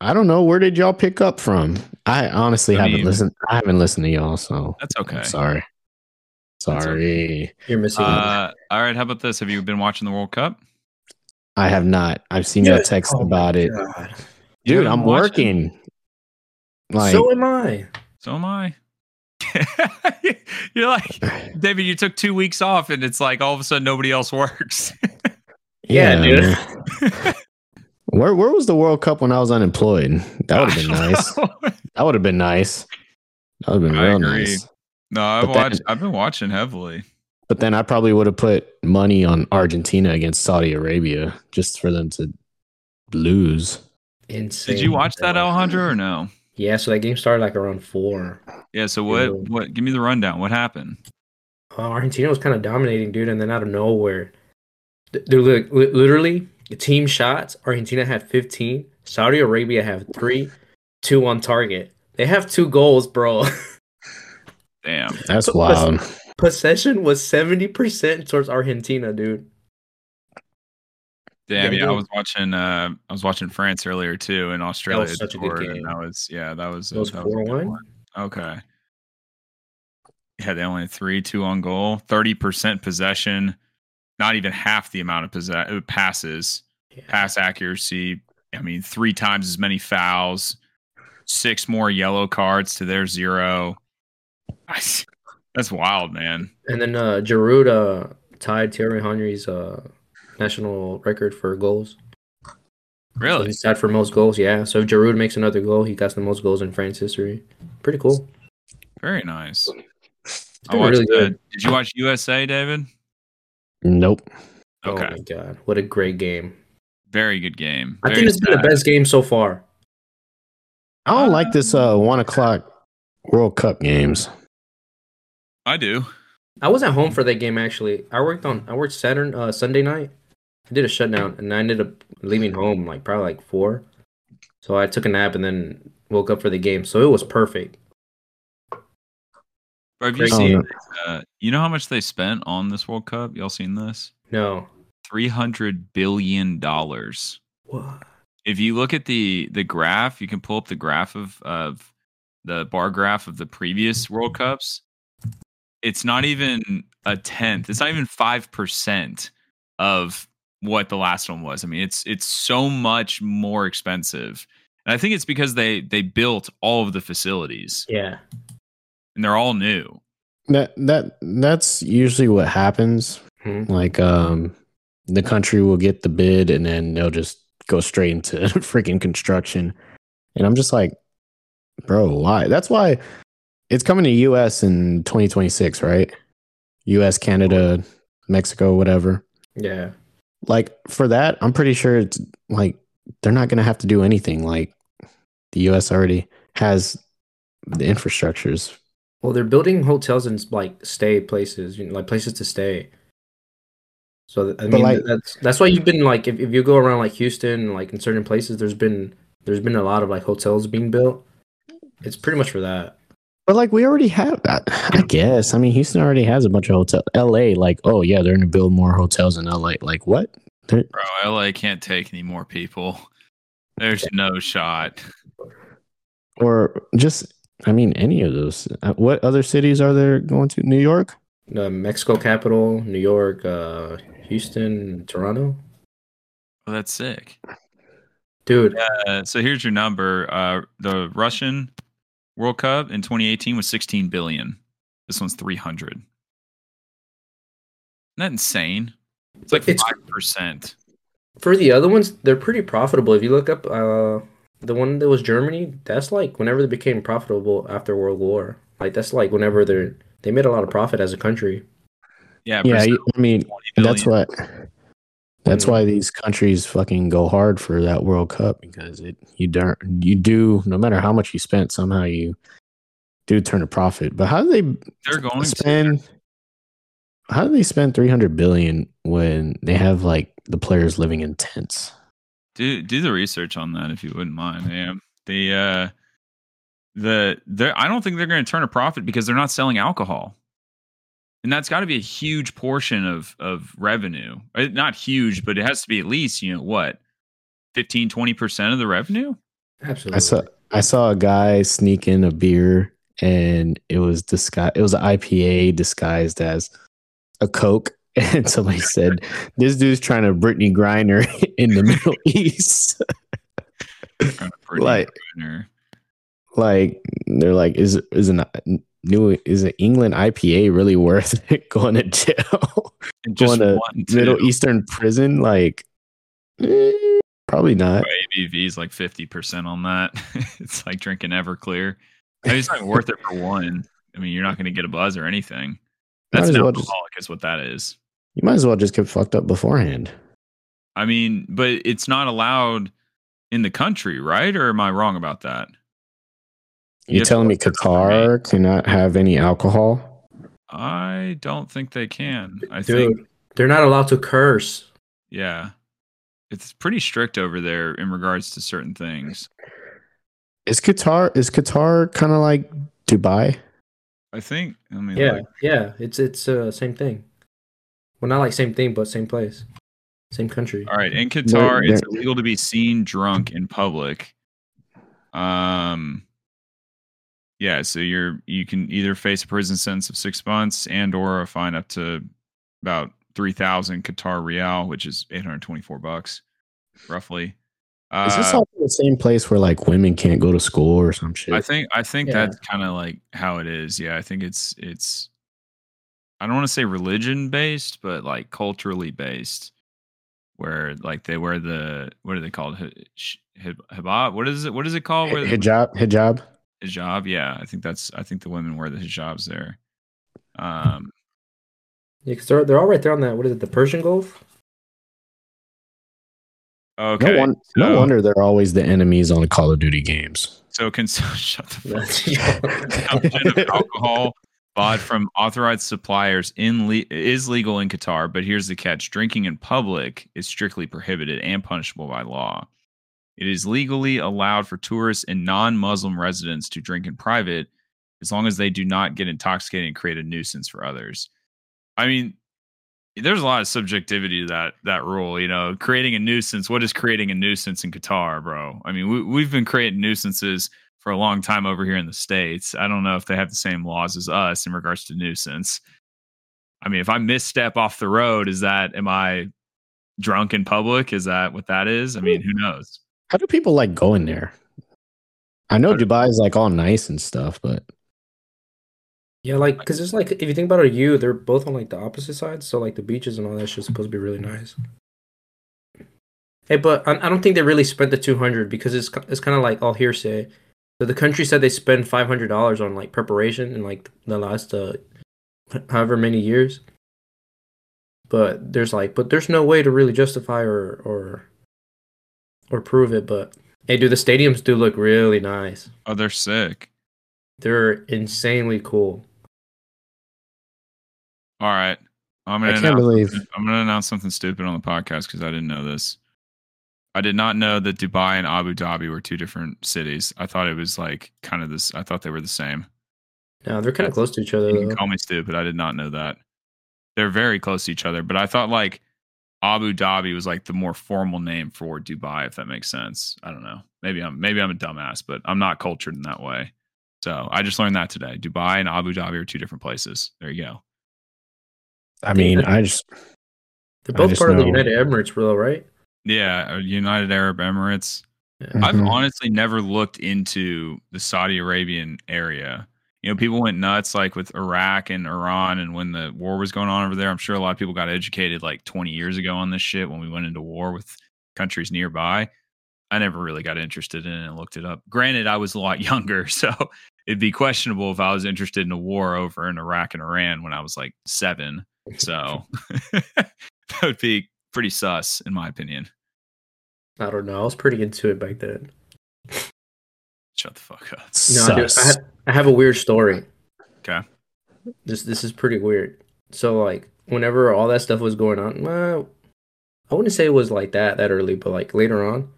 I don't know. Where did y'all pick up from? I honestly haven't listened to y'all, so that's okay. I'm sorry. Sorry. You're missing out. All right. How about this? Have you been watching the World Cup? I have not. I've seen your text about it. Dude, I'm working. Like, so am I. You're like, David, you took 2 weeks off, and it's like all of a sudden nobody else works. Yeah, dude. Where was the World Cup when I was unemployed? That would have been nice. That would have been real nice. No, I've been watching heavily. But then I probably would have put money on Argentina against Saudi Arabia just for them to lose. Insane. Did you watch that, Alejandro, or no? Yeah, so that game started like around 4. Yeah, so what? Give me the rundown. What happened? Argentina was kind of dominating, dude, and then out of nowhere, they're literally the team shots. Argentina had 15. Saudi Arabia had 3, 2 on target. They have 2 goals, bro. Damn, that's wild. Possession was 70% towards Argentina, dude. Damn, yeah, I was watching France earlier too, and Australia. That was such a good game. That was 4-1. Okay. Yeah, they only had 3-2 on goal, 30% possession, not even half the amount of passes, pass accuracy. I mean, 3 times as many fouls, 6 more yellow cards to their 0. That's wild, man. And then Giroud tied Thierry Henry's national record for goals. Really? So he's tied for most goals, yeah. So if Giroud makes another goal, he got the most goals in France history. Pretty cool. Very nice. I watched really good. Did you watch USA, David? Nope. Okay. Oh, my God. What a great game. Very good game. I think it's been the best game so far. I don't like this 1 o'clock World Cup games. I do. I was at home for that game actually. I worked Sunday night. I did a shutdown and I ended up leaving home probably 4. So I took a nap and then woke up for the game. So it was perfect. Have you seen? You know how much they spent on this World Cup? Y'all seen this? No. $300 billion. What? If you look at the graph, you can pull up the graph of the bar graph of the previous World Cups. It's not even a tenth. It's not even 5% of what the last one was. I mean, it's so much more expensive. And I think it's because they built all of the facilities. Yeah. And they're all new. That's usually what happens. Mm-hmm. The country will get the bid and then they'll just go straight into freaking construction. And I'm just like, bro, why? That's why it's coming to U.S. in 2026, right? U.S., Canada, Mexico, whatever. Yeah. For that, I'm pretty sure it's they're not going to have to do anything. The U.S. already has the infrastructures. Well, they're building hotels and stay places, places to stay. So I mean, that's why you've been if you go around Houston, in certain places, there's been a lot of hotels being built. It's pretty much for that. But we already have that, I guess. I mean, Houston already has a bunch of hotels. L.A., they're going to build more hotels in L.A. What? Bro, L.A. can't take any more people. There's no shot. Or just, I mean, any of those. What other cities are there going to? New York? Mexico capital, New York, Houston, Toronto. Well, that's sick. Dude. So here's your number. The Russian World Cup in 2018 was 16 billion. This one's 300. that insane? It's like 5%. For the other ones, they're pretty profitable. If you look up the one that was Germany, that's like whenever they became profitable after World War. Like that's like whenever they made a lot of profit as a country. Yeah, Brazil, I mean that's why these countries fucking go hard for that World Cup, because you do no matter how much you spent, somehow you do turn a profit. But how do they spend $300 billion when they have like the players living in tents? Do the research on that if you wouldn't mind. Yeah. I don't think they're going to turn a profit because they're not selling alcohol, and that's got to be a huge portion of revenue. Not huge, but it has to be at least 15-20% of the revenue. Absolutely. I saw a guy sneak in a beer, and it was an IPA disguised as a Coke. And somebody said, "This dude's trying to Brittany Griner in the Middle East." like they're like, is an England IPA really worth going to jail? Just going to Middle Eastern prison? Like, probably not. ABV is like 50% on that. It's like drinking Everclear. I mean, it's not worth it for one. I mean, you're not going to get a buzz or anything. That's an alcoholic, is what that is. You might as well just get fucked up beforehand. I mean, but it's not allowed in the country, right? Or am I wrong about that? You're telling me Qatar cannot have any alcohol? I don't think they can. I think they're not allowed to curse. Yeah. It's pretty strict over there in regards to certain things. Is Qatar kind of like Dubai? I think. I mean, yeah, it's same thing. Well, not like same thing, but same place, same country. All right, in Qatar, it's illegal to be seen drunk in public. Yeah, so you can either face a prison sentence of 6 months and/or a fine up to about 3,000 Qatar Rial, which is $824, roughly. Is this also the same place where like women can't go to school or some shit? I think that's kind of like how it is. Yeah, I think it's I don't want to say religion based, but like culturally based, where like they wear the, what are they called? Hijab? What is it called? Hijab. Yeah, I think the women wear the hijabs there. Yeah, 'cause they're all right there on that. What is it? The Persian Gulf. Okay. No wonder they're always the enemies on the Call of Duty games. So shut the fuck up. Consumption of alcohol bought from authorized suppliers is legal in Qatar, but here's the catch: drinking in public is strictly prohibited and punishable by law. It is legally allowed for tourists and non-Muslim residents to drink in private, as long as they do not get intoxicated and create a nuisance for others. I mean, there's a lot of subjectivity to that rule, creating a nuisance. What is creating a nuisance in Qatar, bro? I mean, we've been creating nuisances for a long time over here in the States. I don't know if they have the same laws as us in regards to nuisance. I mean, if I misstep off the road, am I drunk in public? Is that what that is? I mean, who knows? How do people like go in there? I know Dubai is like all nice and stuff, but. Yeah, like, because it's like, if you think about it, they're both on like the opposite sides, so like the beaches and all that shit's supposed to be really nice. Hey, but I don't think they really spent the $200 because it's kind of like all hearsay. So the country said they spend $500 on like preparation in like the last however many years. But there's no way to really justify or prove it. But hey, dude, the stadiums do look really nice. Oh, they're sick. They're insanely cool. All right. I'm going to announce something stupid on the podcast because I didn't know this. I did not know that Dubai and Abu Dhabi were two different cities. I thought it was like kind of this. I thought they were the same. No, they're kind of close to each other. You can call me stupid. I did not know that. They're very close to each other. But I thought like Abu Dhabi was like the more formal name for Dubai, if that makes sense. I don't know. Maybe I'm a dumbass, but I'm not cultured in that way. So I just learned that today. Dubai and Abu Dhabi are two different places. There you go. I mean, they're both part of the United Emirates, though, right? Yeah, United Arab Emirates. Yeah. I've honestly never looked into the Saudi Arabian area. you know, people went nuts like with Iraq and Iran, and when the war was going on over there. I'm sure a lot of people got educated like 20 years ago on this shit when we went into war with countries nearby. I never really got interested in it and looked it up. Granted, I was a lot younger, so it'd be questionable if I was interested in a war over in Iraq and Iran when I was like 7. So that would be pretty sus, in my opinion. I don't know. I was pretty into it back then. Shut the fuck up. No, dude, I have a weird story. Okay. This is pretty weird. So, like, whenever all that stuff was going on, well, I wouldn't say it was like that early, but, like, later on,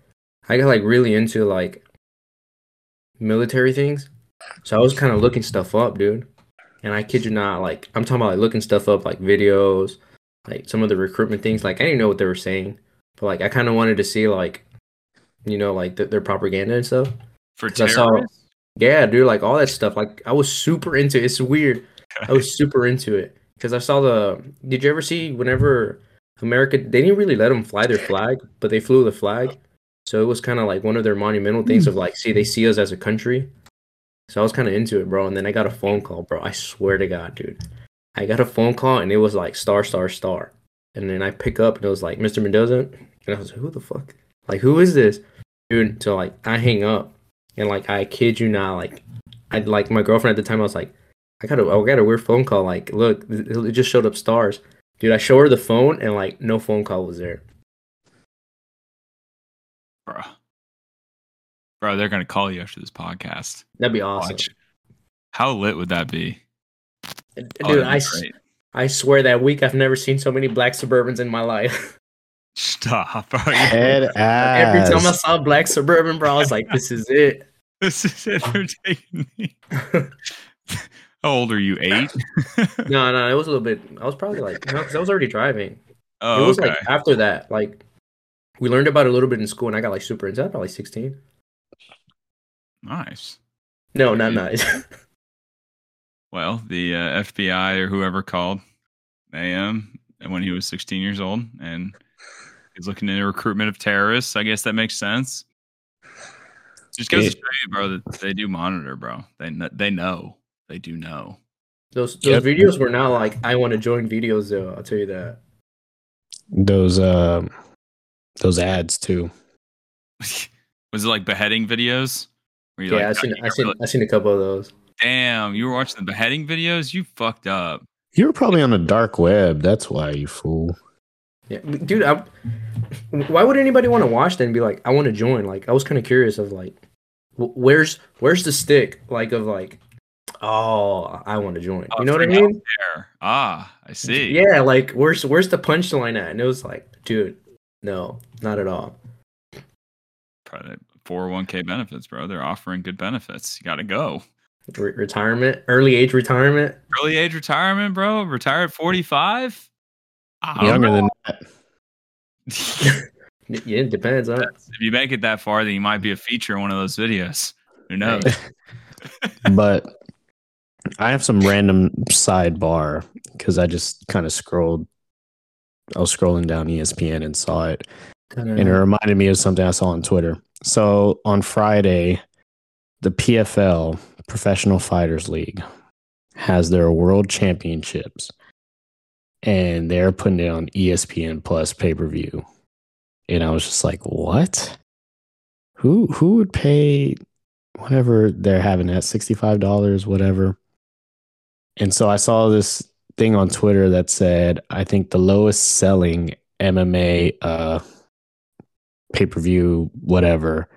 I got, like, really into, like, military things. So I was kind of looking stuff up, dude. And I kid you not, like, I'm talking about, like, looking stuff up, like, videos, like, some of the recruitment things. Like, I didn't know what they were saying. But, like, I kind of wanted to see, like, you know, like, their propaganda and stuff. For terrorists? Yeah, dude, like, all that stuff. Like, I was super into it. It's weird. I was super into it. Because I saw did you ever see whenever America, they didn't really let them fly their flag, but they flew the flag. So it was kind of like one of their monumental things of like, see, they see us as a country. So I was kind of into it, bro. And then I got a phone call, bro. I swear to God, dude. I got a phone call and it was like star, star, star. And then I pick up and it was like, Mr. Mendoza. And I was like, who the fuck? Like, who is this? Dude, so like, I hang up. And like, I kid you not, like, I'd like my girlfriend at the time, I was like, I got a weird phone call. Like, look, it just showed up stars. Dude, I show her the phone and like, no phone call was there. Bro, they're gonna call you after this podcast. That'd be awesome. Watch. How lit would that be? Dude, oh, I swear that week I've never seen so many black Suburbans in my life. Stop, bro. Every time I saw a black Suburban, bro, I was like, "This is it. This is it. They're taking me." How old are you? 8? No, it was a little bit. I was probably like, no, because I was already driving. Oh, it was okay. Like after that, like. We learned about it a little bit in school, and I got, like, super into it. I got, like, 16. Nice. No, not nice. Well, the FBI or whoever called AM when he was 16 years old, and he's looking into recruitment of terrorists. I guess that makes sense. Just goes to show you, bro, that they do monitor, bro. They know. They do know. Those videos were not, like, I want to join videos, though. I'll tell you that. Those ads too. Was it like beheading videos? Yeah, I seen a couple of those. Damn, you were watching the beheading videos? You fucked up. You were probably on the dark web. That's why, you fool. Yeah, dude. Why would anybody want to watch that and be like, I want to join? Like, I was kind of curious of like, where's the stick? Like of like, oh, I want to join. You know what I mean? There. Ah, I see. Yeah, like where's the punchline at? And it was like, dude. No, not at all. Probably 401k benefits, bro. They're offering good benefits. You got to go. Retirement, early age retirement. Early age retirement, bro. Retire at 45? Younger than that. Yeah, it depends. Huh? If you make it that far, then you might be a feature in one of those videos. Who knows? But I have some random sidebar because I just kind of scrolled. I was scrolling down ESPN and saw it, and it reminded me of something I saw on Twitter. So on Friday, the PFL, Professional Fighters League, has their World Championships, and they're putting it on ESPN Plus pay-per-view. And I was just like, what? Who would pay whatever they're having at $65, whatever? And so I saw this thing on Twitter that said, I think the lowest selling MMA pay-per-view whatever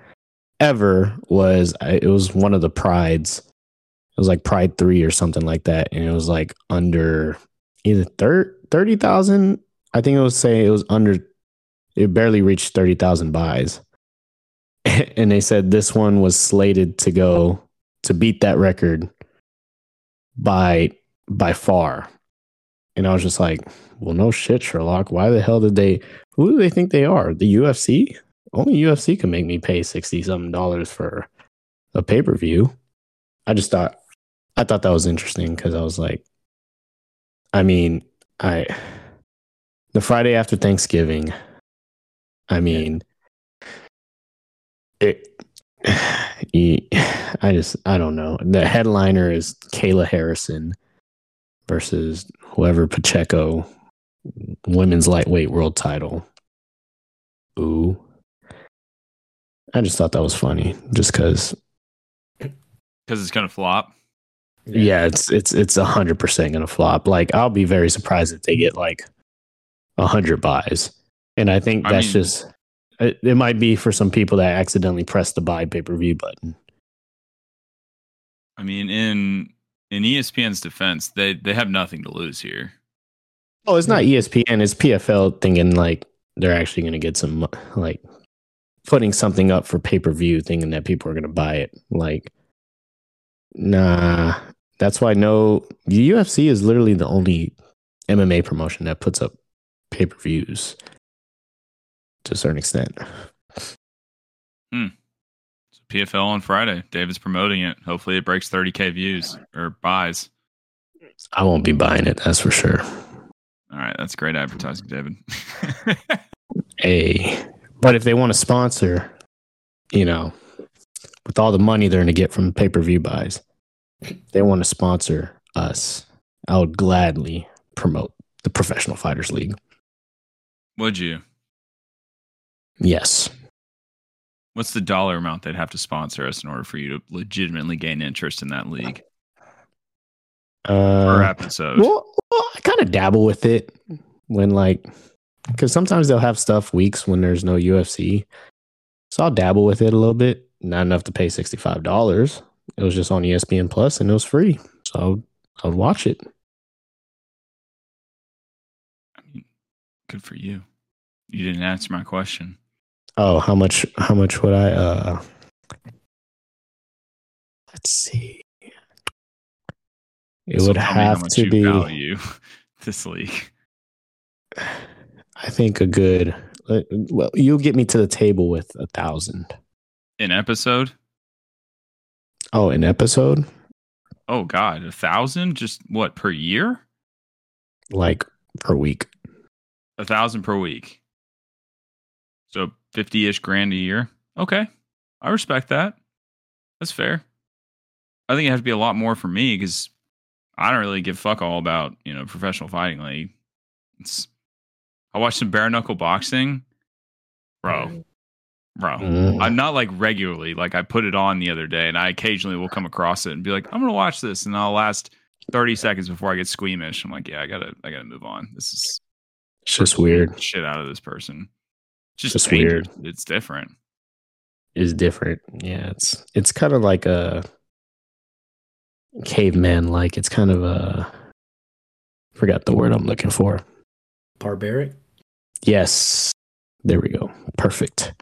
ever was, it was one of the prides. It was like Pride 3 or something like that, and it was like under either 30,000. I think it was it barely reached 30,000 buys. And they said this one was slated to go to beat that record by far. And I was just like, well, no shit, Sherlock. Why the hell did they... Who do they think they are? The UFC? Only UFC can make me pay $60-something for a pay-per-view. I thought that was interesting because I was like... I mean, the Friday after Thanksgiving, I mean... I don't know. The headliner is Kayla Harrison versus whoever Pacheco, women's lightweight world title. Ooh. I just thought that was funny just because it's going to flop. Yeah, it's 100% going to flop. Like, I'll be very surprised if they get like 100 buys. And I think that's it might be for some people that accidentally pressed the buy pay-per-view button. I mean, in ESPN's defense, they have nothing to lose here. Oh, it's not ESPN. It's PFL thinking like they're actually going to get some, like, putting something up for pay-per-view thinking that people are going to buy it. Like, nah. That's why the UFC is literally the only MMA promotion that puts up pay-per-views to a certain extent. So PFL on Friday. David's promoting it. Hopefully it breaks 30K views or buys. I won't be buying it, that's for sure. All right, that's great advertising, David. Hey, but if they want to sponsor, with all the money they're going to get from pay-per-view buys, if they want to sponsor us, I would gladly promote the Professional Fighters League. Would you? Yes. What's the dollar amount they'd have to sponsor us in order for you to legitimately gain interest in that league? Per episode. Well, I kind of dabble with it when, like, because sometimes they'll have stuff weeks when there's no UFC. So I'll dabble with it a little bit. Not enough to pay $65. It was just on ESPN Plus and it was free. So I would watch it. I mean, good for you. You didn't answer my question. Oh, how much would I let's see. It would have to be value this league. I think a good you'll get me to the table with 1,000. An episode? Oh, an episode? Oh God, 1,000? Just what, per year? Like per week. 1,000 per week. So 50-ish grand a year. Okay. I respect that. That's fair. I think it has to be a lot more for me because I don't really give fuck all about, professional fighting league. I watched some bare knuckle boxing. Bro. I'm not like regularly. Like I put it on the other day and I occasionally will come across it and be like, I'm going to watch this. And I'll last 30 seconds before I get squeamish. I'm like, yeah, I gotta move on. This is just weird shit out of this person. Just weird. It's different. It's different. Yeah, it's kind of like a caveman. Like it's kind of a forgot the word I'm looking for. Barbaric. Yes. There we go. Perfect.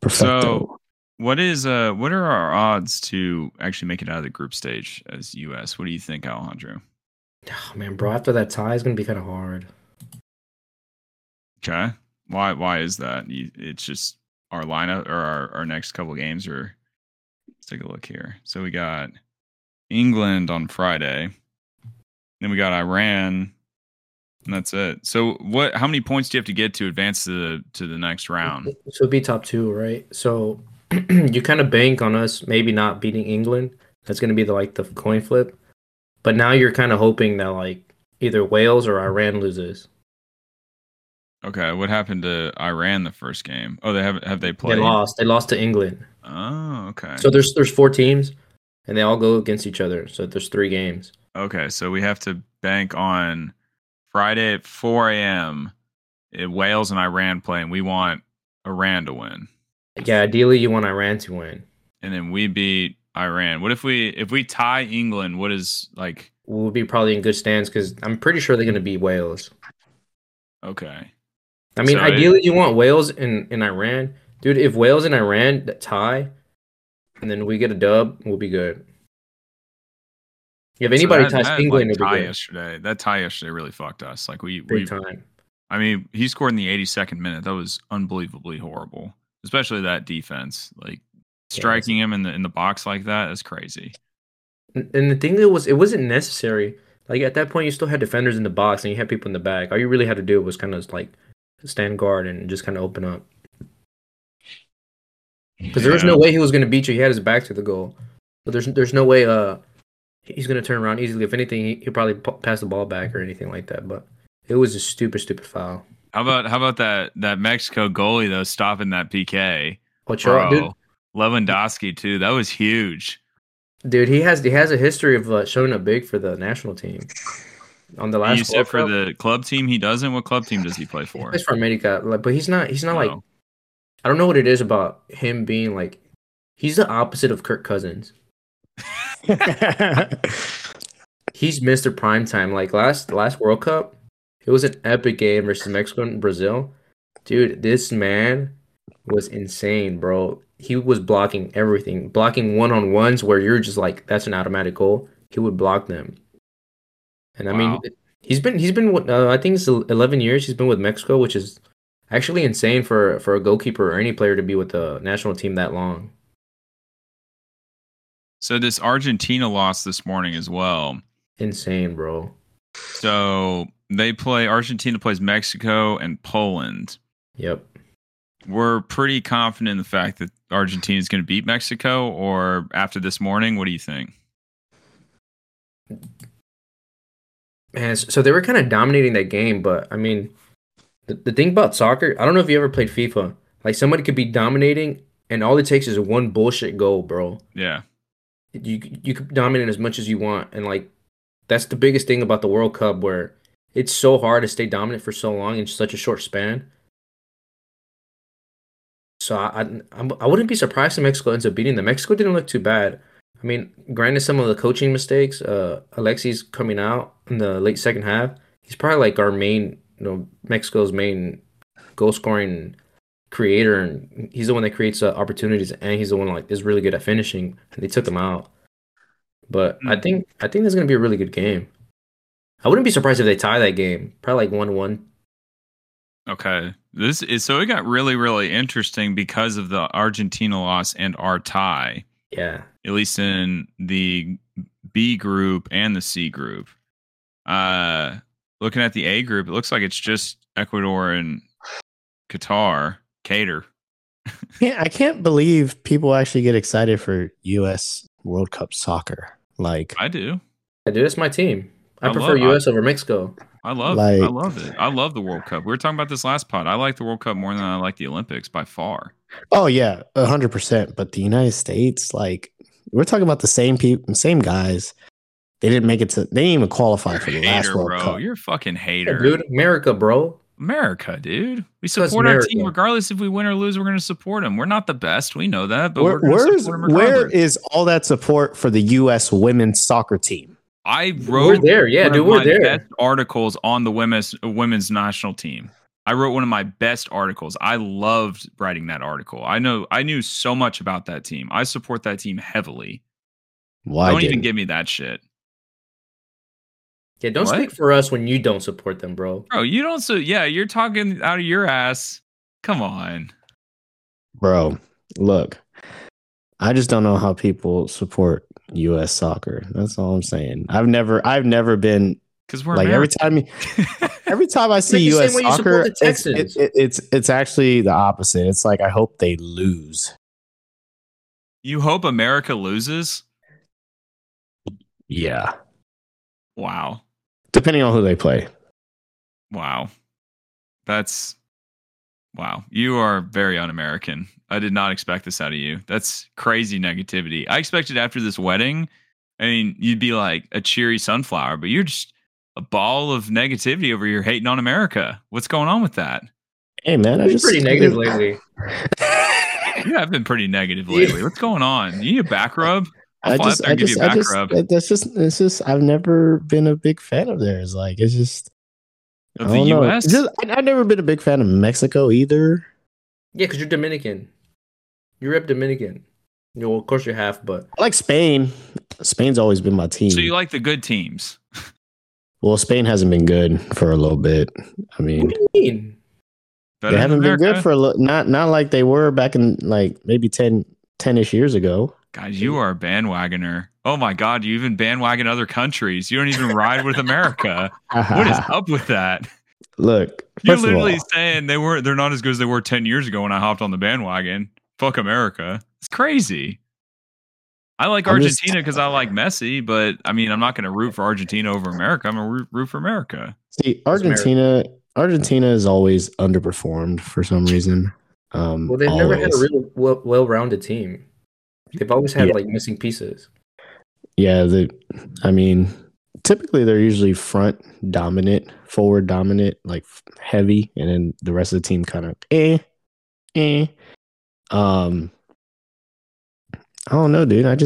Perfecto. So, what are our odds to actually make it out of the group stage as U.S.? What do you think, Alejandro? Oh, man, bro, after that tie is gonna be kind of hard. Okay. Why is that? It's just our lineup or our next couple games. Or let's take a look here. So we got England on Friday, then we got Iran, and that's it. So how many points do you have to get to advance to the next round? So it'd be top two, right? So you kind of bank on us maybe not beating England. That's going to be the coin flip. But now you're kind of hoping that either Wales or Iran loses. Okay, what happened to Iran the first game? Oh, they have they played? They lost. They lost to England. Oh, okay. So there's four teams, and they all go against each other. So there's three games. Okay, so we have to bank on Friday at 4 a.m. Wales and Iran play, and we want Iran to win. Yeah, ideally you want Iran to win. And then we beat Iran. What if we tie England? What is ? We'll be probably in good stands because I'm pretty sure they're going to beat Wales. Okay. I mean, so ideally, you want Wales and Iran. Dude, if Wales and Iran tie, and then we get a dub, we'll be good. If anybody ties England, it'll be good. That tie yesterday really fucked us. Big time. I mean, he scored in the 82nd minute. That was unbelievably horrible, especially that defense. Striking him in the box like that is crazy. And the thing it wasn't necessary. At that point, you still had defenders in the box, and you had people in the back. All you really had to do was kind of stand guard and just kind of open up. Because there was no way he was going to beat you. He had his back to the goal. But there's no way he's going to turn around easily. If anything, he'll probably pass the ball back or anything like that. But it was a stupid foul. How about that Mexico goalie, though, stopping that PK? Dude? Lewandowski, too. That was huge. Dude, he has a history of showing up big for the national team. On the last, you said for the club team, he doesn't. What club team does he play for? He plays for America, but he's not like. I don't know what it is about him being like. He's the opposite of Kirk Cousins. He's Mr. Primetime. Like last World Cup, it was an epic game versus Mexico and Brazil. Dude, this man was insane, bro. He was blocking everything, blocking one-on-ones where you're just like, that's an automatic goal. He would block them. And I mean, he's been I think it's 11 years he's been with Mexico, which is actually insane for a goalkeeper or any player to be with the national team that long. So this Argentina loss this morning as well. Insane, bro. So Argentina plays Mexico and Poland. Yep. We're pretty confident in the fact that Argentina is going to beat Mexico, or after this morning, what do you think? Man, so they were kind of dominating that game, but I mean, the thing about soccer, I don't know if you ever played FIFA. Like, somebody could be dominating, and all it takes is one bullshit goal, bro. Yeah. You could dominate as much as you want, and like, that's the biggest thing about the World Cup, where it's so hard to stay dominant for so long in such a short span. So I wouldn't be surprised if Mexico ends up beating them. Mexico didn't look too bad. I mean, granted, some of the coaching mistakes, Alexi's coming out in the late second half. He's probably like our main, Mexico's main goal-scoring creator, and he's the one that creates opportunities, and he's the one like is really good at finishing, and they took him out. But I think that's going to be a really good game. I wouldn't be surprised if they tie that game, probably like 1-1. Okay. So it got really, really interesting because of the Argentina loss and our tie. Yeah. At least in the B group and the C group. Looking at the A group, it looks like it's just Ecuador and Qatar. Yeah, I can't believe people actually get excited for U.S. World Cup soccer. Like I do. I do. It's my team. I prefer U.S. over Mexico. I love it. I love the World Cup. We were talking about this last pod. I like the World Cup more than I like the Olympics by far. Oh yeah, 100%. But the United States, like we're talking about the same people, same guys. They didn't make it to. They didn't even qualify for the last World Cup. You're a fucking hater, dude. America, bro. America, dude. We support our team regardless if we win or lose. We're going to support them. We're not the best. We know that. But where is all that support for the U.S. women's soccer team? I wrote best articles on the women's national team. I wrote one of my best articles. I loved writing that article. I knew so much about that team. I support that team heavily. Why don't even give me that shit? Yeah, don't speak for us when you don't support them, bro. Bro, you don't. So yeah, you're talking out of your ass. Come on, bro. Look, I just don't know how people support U.S. soccer. That's all I'm saying. I've never been, because we're like American. every time I see U.S. soccer, it's actually the opposite. It's like I hope they lose. You hope America loses? Yeah. Wow. Depending on who they play. Wow, you are very un-American. I did not expect this out of you. That's crazy negativity. I expected after this wedding, I mean, you'd be like a cheery sunflower, but you're just a ball of negativity over here hating on America. What's going on with that? Hey, man, I've been pretty negative lately. Yeah, I've been pretty negative lately. What's going on? You need a back rub? I've never been a big fan of theirs. Like, it's just. Of the U.S.? I've never been a big fan of Mexico either. Yeah, because you're Dominican. You rep Dominican. Well, of course you're half, but. I like Spain. Spain's always been my team. So you like the good teams? Well, Spain hasn't been good for a little bit. I mean. What do you mean? They haven't been good for a little. Not like they were back in, like, maybe 10-ish years ago. Guys, you are a bandwagoner. Oh, my God. You even bandwagon other countries. You don't even ride with America. What is up with that? Look, you're literally saying they're not as good as they were 10 years ago when I hopped on the bandwagon. Fuck America. It's crazy. I I like Argentina because I like Messi, but I mean, I'm not going to root for Argentina over America. I'm going to root for America. See, Argentina is always underperformed for some reason. Well, they've never had a really well-rounded team. They've always had like missing pieces. Yeah, I mean, typically they're usually front dominant, forward dominant, like heavy, and then the rest of the team kind of I don't know, dude. I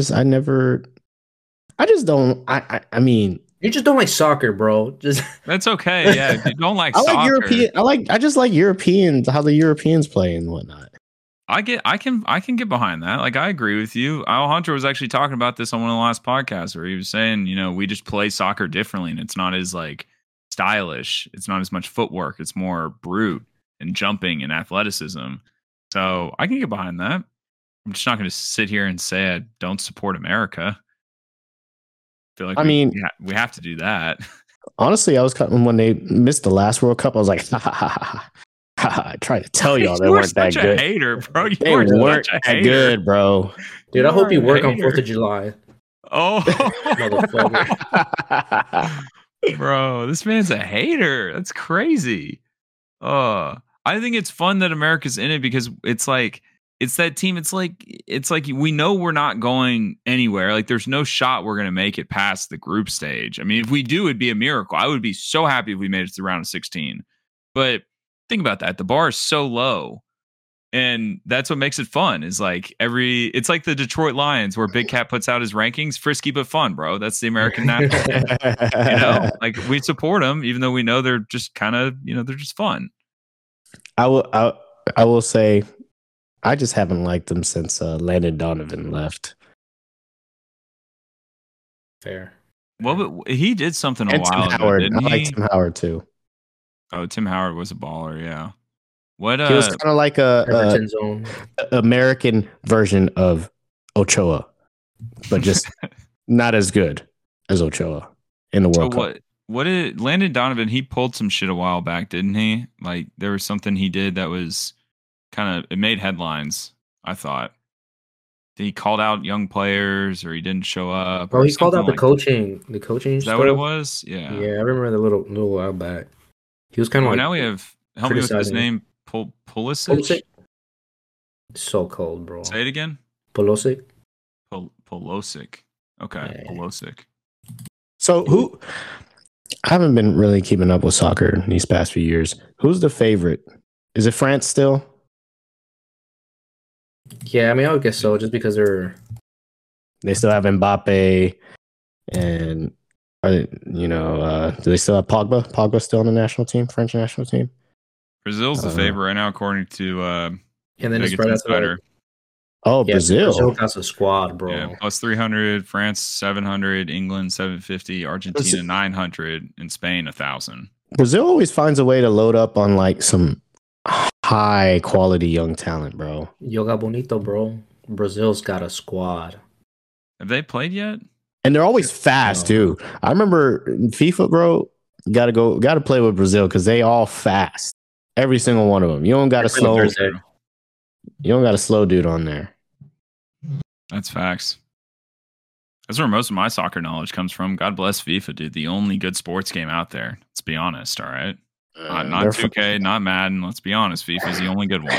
mean, you just don't like soccer, bro. Just that's okay. Yeah, if you don't like soccer. I just like Europeans, how the Europeans play and whatnot. I can get behind that. Like, I agree with you. Alejandro was actually talking about this on one of the last podcasts where he was saying, you know, we just play soccer differently and it's not as like stylish. It's not as much footwork. It's more brute and jumping and athleticism. So I can get behind that. I'm just not going to sit here and say I don't support America. I feel like we have to do that. Honestly, I was when they missed the last World Cup, I was like, I tried to tell y'all they weren't that good. Hater, bro. They weren't that good, bro. Dude, I hope you work on 4th of July. Oh, motherfucker. Bro, this man's a hater. That's crazy. I think it's fun that America's in it because it's like, it's that team. It's like we know we're not going anywhere. Like, there's no shot we're going to make it past the group stage. I mean, if we do, it'd be a miracle. I would be so happy if we made it to the round of 16. But think about that. The bar is so low. And that's what makes it fun. Is like it's like the Detroit Lions where Big Cat puts out his rankings, frisky but fun, bro. That's the American national team. You know, like, we support them, even though we know they're just kind of, you know, they're just fun. I will say, I just haven't liked them since Landon Donovan left. Fair. Well, but he did something a while ago, didn't he? I like Tim Howard too. Oh, Tim Howard was a baller, yeah. What? He was kind of like a American version of Ochoa, but just not as good as Ochoa in the World Cup. What did Landon Donovan? He pulled some shit a while back, didn't he? Like, there was something he did that was kind of, it made headlines, I thought. He called out young players, or he didn't show up. Oh, he called out the coaching. Is that what it was? Yeah. Yeah, I remember the little while back. He was kind of like, now we have, help me with his name, Pulisic? So cold, bro. Say it again? Pulisic. Pulisic. Okay, yeah. Pulisic. So who, I haven't been really keeping up with soccer in these past few years. Who's the favorite? Is it France still? Yeah, I mean, I would guess so, just because they still have Mbappe, and do they still have Pogba? Pogba's still on the national team, French national team. Brazil's the favorite right now, according to and then it's better. Oh, yeah, Brazil got a squad, bro. Yeah, plus 300, France 700, England 750, Argentina 900, and Spain 1,000. Brazil always finds a way to load up on like some high quality young talent, bro. Yoga bonito, bro. Brazil's got a squad. Have they played yet? And they're always fast too. I remember FIFA, bro. Got to play with Brazil because they all fast. Every single one of them. You don't got a slow dude on there. That's facts. That's where most of my soccer knowledge comes from. God bless FIFA, dude. The only good sports game out there. Let's be honest. All right. Not 2K, not Madden. Let's be honest, FIFA's the only good one.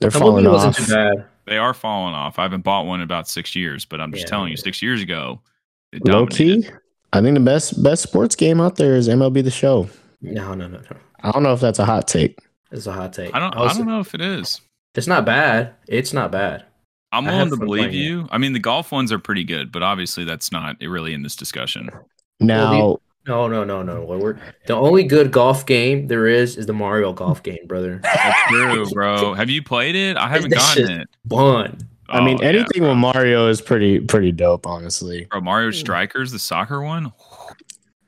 They're falling off. Too bad. They are falling off. I haven't bought one in about 6 years, but I'm just telling you, 6 years ago, it dominated. Low key, I think the best sports game out there is MLB The Show. No. I don't know if that's a hot take. It's a hot take. I don't know if it is. It's not bad. It's not bad. I'm willing to believe you. It. I mean, the golf ones are pretty good, but obviously that's not really in this discussion. Now. No. The only good golf game there is the Mario golf game, brother. That's true, bro. Have you played it? I haven't gotten it. Fun. I mean, anything with Mario is pretty dope, honestly. Bro, Mario Strikers, the soccer one?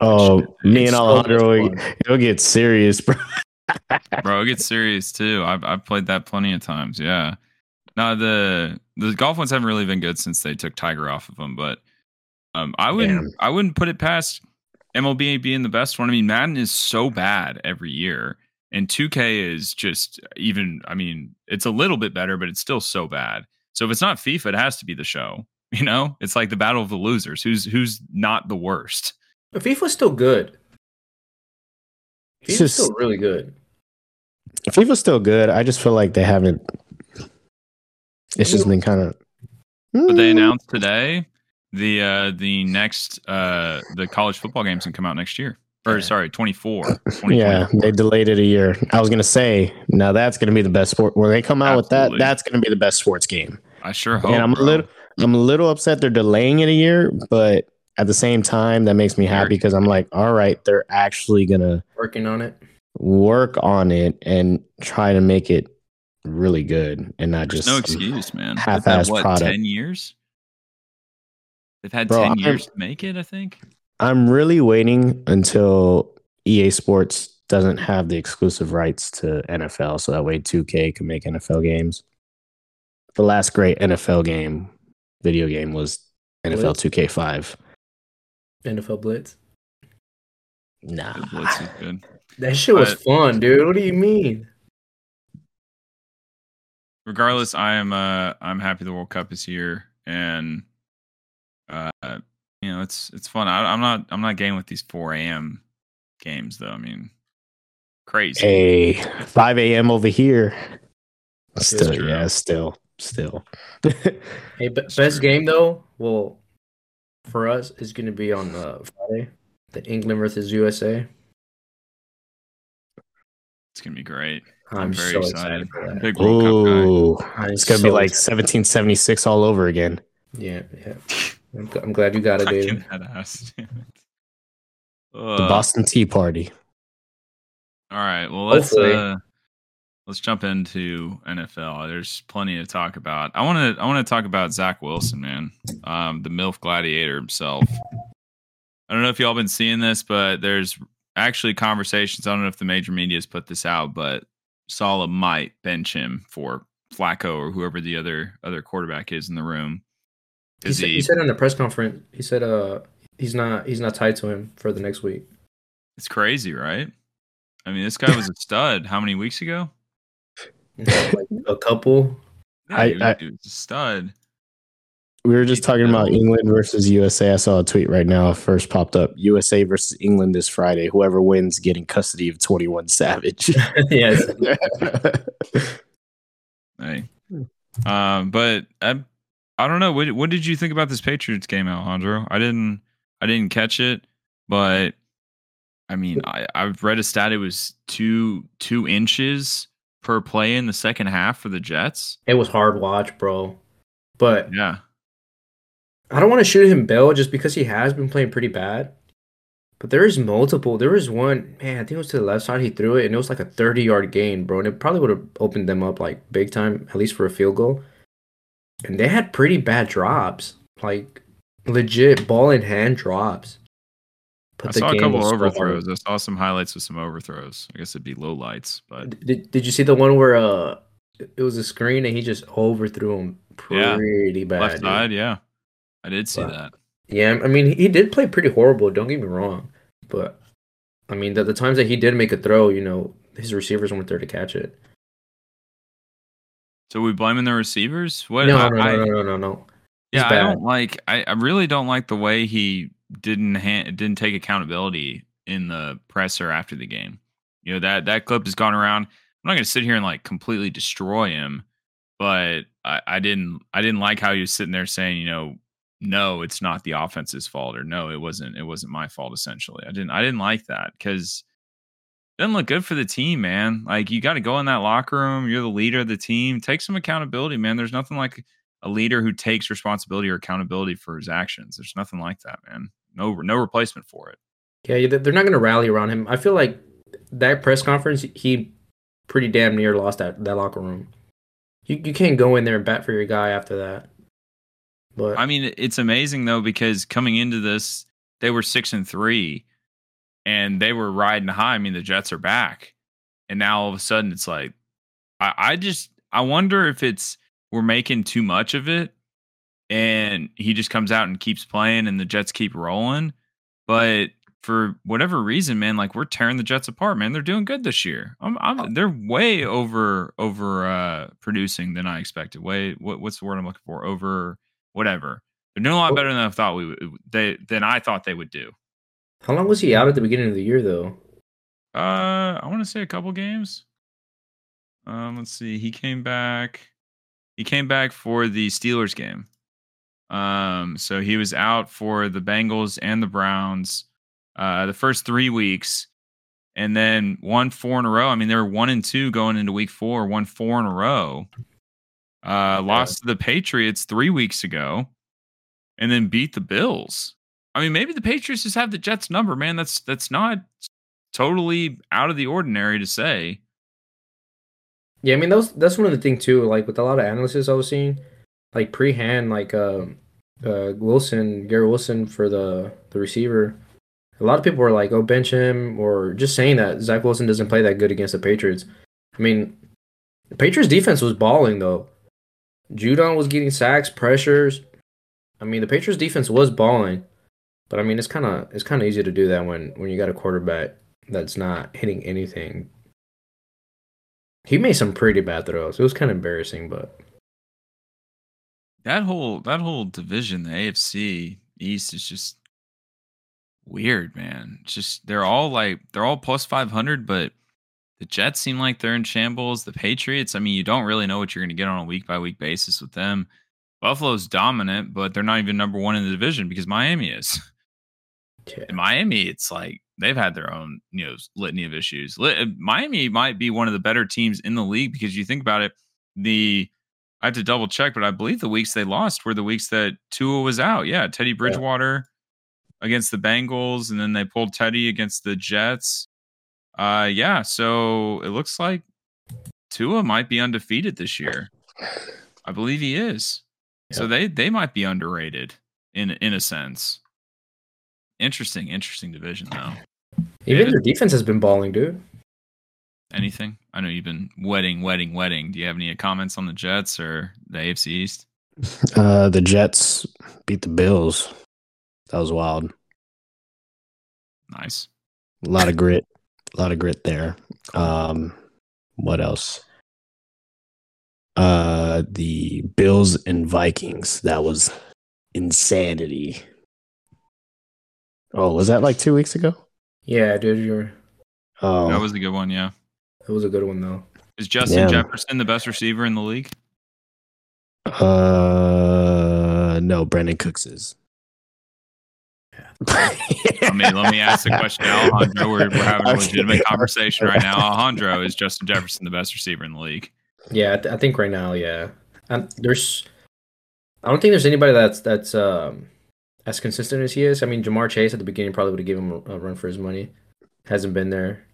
Oh, me and Alejandro, it'll get serious, bro. Bro, it gets serious, too. I've played that plenty of times, yeah. Now, the golf ones haven't really been good since they took Tiger off of them, but I wouldn't put it past MLB being the best one. I mean, Madden is so bad every year, and 2K is just even. I mean, it's a little bit better, but it's still so bad. So if it's not FIFA, it has to be The Show. You know, it's like the battle of the losers. Who's not the worst? But FIFA's still good. FIFA's still really good. FIFA's still good. I just feel like they haven't. It's just been kind of. But they announced today the next the college football game's gonna come out next year. Or sorry, 24. Yeah, they delayed it a year. I was gonna say, now that's gonna be the best sport. When they come out with that, that's gonna be the best sports game. I sure hope. And I'm a little upset they're delaying it a year, but at the same time, that makes me happy because I'm like, all right, they're actually gonna work on it and try to make it really good and not just half-assed product. 10 years. They've had 10 years to make it. I think. I'm really waiting until EA Sports doesn't have the exclusive rights to NFL, so that way 2K can make NFL games. The last great NFL game, video game, was NFL 2K5. NFL Blitz? Nah. Blitz is good. That shit was fun, dude. What do you mean? Regardless, I'm happy the World Cup is here, and you know, it's fun. I'm not game with these 4 a.m. games though. I mean, crazy. Hey, 5 a.m. over here. Still. Hey, best game though. Well, for us, is going to be on Friday, the England versus USA. It's going to be great. I'm very so excited. For that. Big World Cup guy. It's going to be like 1776 all over again. Yeah. I'm glad you got it, David. The Boston Tea Party. All right, well let's jump into NFL. There's plenty to talk about. I want to talk about Zach Wilson, man, the MILF Gladiator himself. I don't know if y'all been seeing this, but there's actually conversations. I don't know if the major media's put this out, but Saleh might bench him for Flacco or whoever the other quarterback is in the room. He said in a press conference, he said he's not tied to him for the next week. It's crazy, right? I mean, this guy was a stud how many weeks ago? A couple. Yeah, he was a stud. We were just talking about England versus USA. I saw a tweet right now. First popped up. USA versus England this Friday. Whoever wins getting custody of 21 Savage. Yes. Hey. But I don't know. What did you think about this Patriots game, Alejandro? I didn't catch it, but I mean, I've read a stat. It was two inches per play in the second half for the Jets. It was hard watch, bro. But yeah, I don't want to shoot him Bell just because he has been playing pretty bad. But there is multiple. There was one, man, I think it was to the left side. He threw it, and it was like a 30-yard gain, bro. And it probably would have opened them up like big time, at least for a field goal. And they had pretty bad drops, like legit ball in hand drops. But I saw a couple overthrows. I saw some highlights with some overthrows. I guess it'd be low lights. But did you see the one where it was a screen and he just overthrew him pretty bad? Left side, dude. Yeah. I did see that. Yeah, I mean, he did play pretty horrible. Don't get me wrong. But, I mean, the times that he did make a throw, you know, his receivers weren't there to catch it. So we blaming the receivers? What? No. Yeah, bad. I really don't like the way he didn't take accountability in the presser after the game. You know, that clip has gone around. I'm not going to sit here and like completely destroy him, but I didn't like how he was sitting there saying, you know, no, it's not the offense's fault, or no, it wasn't my fault. Essentially, I didn't like that because. Doesn't look good for the team, man. Like, you got to go in that locker room. You're the leader of the team. Take some accountability, man. There's nothing like a leader who takes responsibility or accountability for his actions. There's nothing like that, man. No replacement for it. Yeah, they're not going to rally around him. I feel like that press conference, he pretty damn near lost that locker room. You can't go in there and bat for your guy after that. But I mean, it's amazing, though, because coming into this, they were 6-3. And they were riding high. I mean, the Jets are back. And now all of a sudden it's like, I wonder if it's, we're making too much of it. And he just comes out and keeps playing and the Jets keep rolling. But for whatever reason, man, like we're tearing the Jets apart, man. They're doing good this year. They're way over producing than I expected. What's the word I'm looking for? Over whatever. They're doing a lot better than I thought they would do. How long was he out at the beginning of the year, though? I want to say a couple games. Let's see. He came back for the Steelers game. So he was out for the Bengals and the Browns the first 3 weeks, and then 1-4 in a row. I mean, they were 1-2 going into week 4, 1-4 in a row. Lost to the Patriots 3 weeks ago, and then beat the Bills. I mean, maybe the Patriots just have the Jets number, man. That's not totally out of the ordinary to say. Yeah, I mean, that's one of the things too. Like with a lot of analysts I was seeing, like pre-hand, like Garrett Wilson for the receiver. A lot of people were like, "Oh, bench him," or just saying that Zach Wilson doesn't play that good against the Patriots. I mean, the Patriots defense was balling though. Judon was getting sacks, pressures. I mean, the Patriots defense was balling. But I mean, it's kind of easy to do that when you got a quarterback that's not hitting anything. He made some pretty bad throws. It was kind of embarrassing, but that whole division, the AFC East, is just weird, man. It's just they're all +500, but the Jets seem like they're in shambles. The Patriots, I mean, you don't really know what you're going to get on a week by week basis with them. Buffalo's dominant, but they're not even number one in the division because Miami is. Yeah. In Miami, it's like they've had their own, litany of issues. Miami might be one of the better teams in the league because you think about it. I have to double check, but I believe the weeks they lost were the weeks that Tua was out. Yeah, Teddy Bridgewater against the Bengals, and then they pulled Teddy against the Jets. So it looks like Tua might be undefeated this year. I believe he is. Yeah. So they might be underrated in a sense. Interesting division though. Even their defense has been balling, dude. Anything? I know you've been wedding. Do you have any comments on the Jets or the AFC East? The Jets beat the Bills. That was wild. Nice. A lot of grit. A lot of grit there. What else? The Bills and Vikings. That was insanity. Oh, was that like 2 weeks ago? Yeah, dude. That was a good one, yeah. That was a good one, though. Is Justin Jefferson the best receiver in the league? No, Brandon Cooks is. Yeah. let me ask the question, Alejandro. We're having a legitimate conversation right now. Alejandro, is Justin Jefferson the best receiver in the league? Yeah, I think right now, yeah. I don't think there's anybody that's as consistent as he is. I mean, Jamar Chase at the beginning probably would have given him a run for his money. Hasn't been there.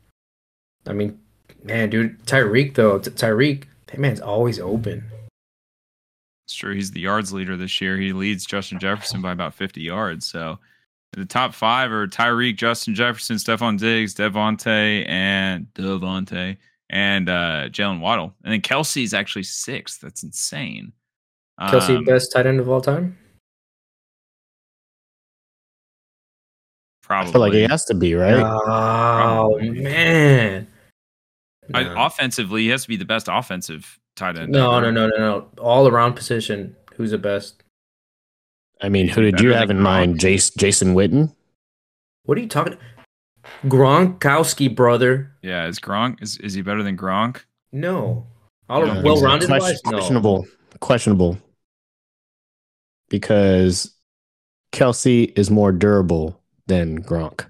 I mean, man, dude, Tyreek though. Tyreek, that man's always open. It's true. He's the yards leader this year. He leads Justin Jefferson by about 50 yards. So the top five are Tyreek, Justin Jefferson, Stephon Diggs, Devontae. And Jalen Waddle, and then Kelsey's actually sixth. That's insane. Kelsey, best tight end of all time. Probably. I feel like he has to be, right? Oh man! No. Offensively, he has to be the best offensive tight end. No. All around position. Who's the best? I mean, who did you have in mind? Jason Witten. What are you talking? Gronkowski, brother. Yeah, is he better than Gronk? No. Well-rounded wise, no. Questionable. Because Kelsey is more durable than Gronk.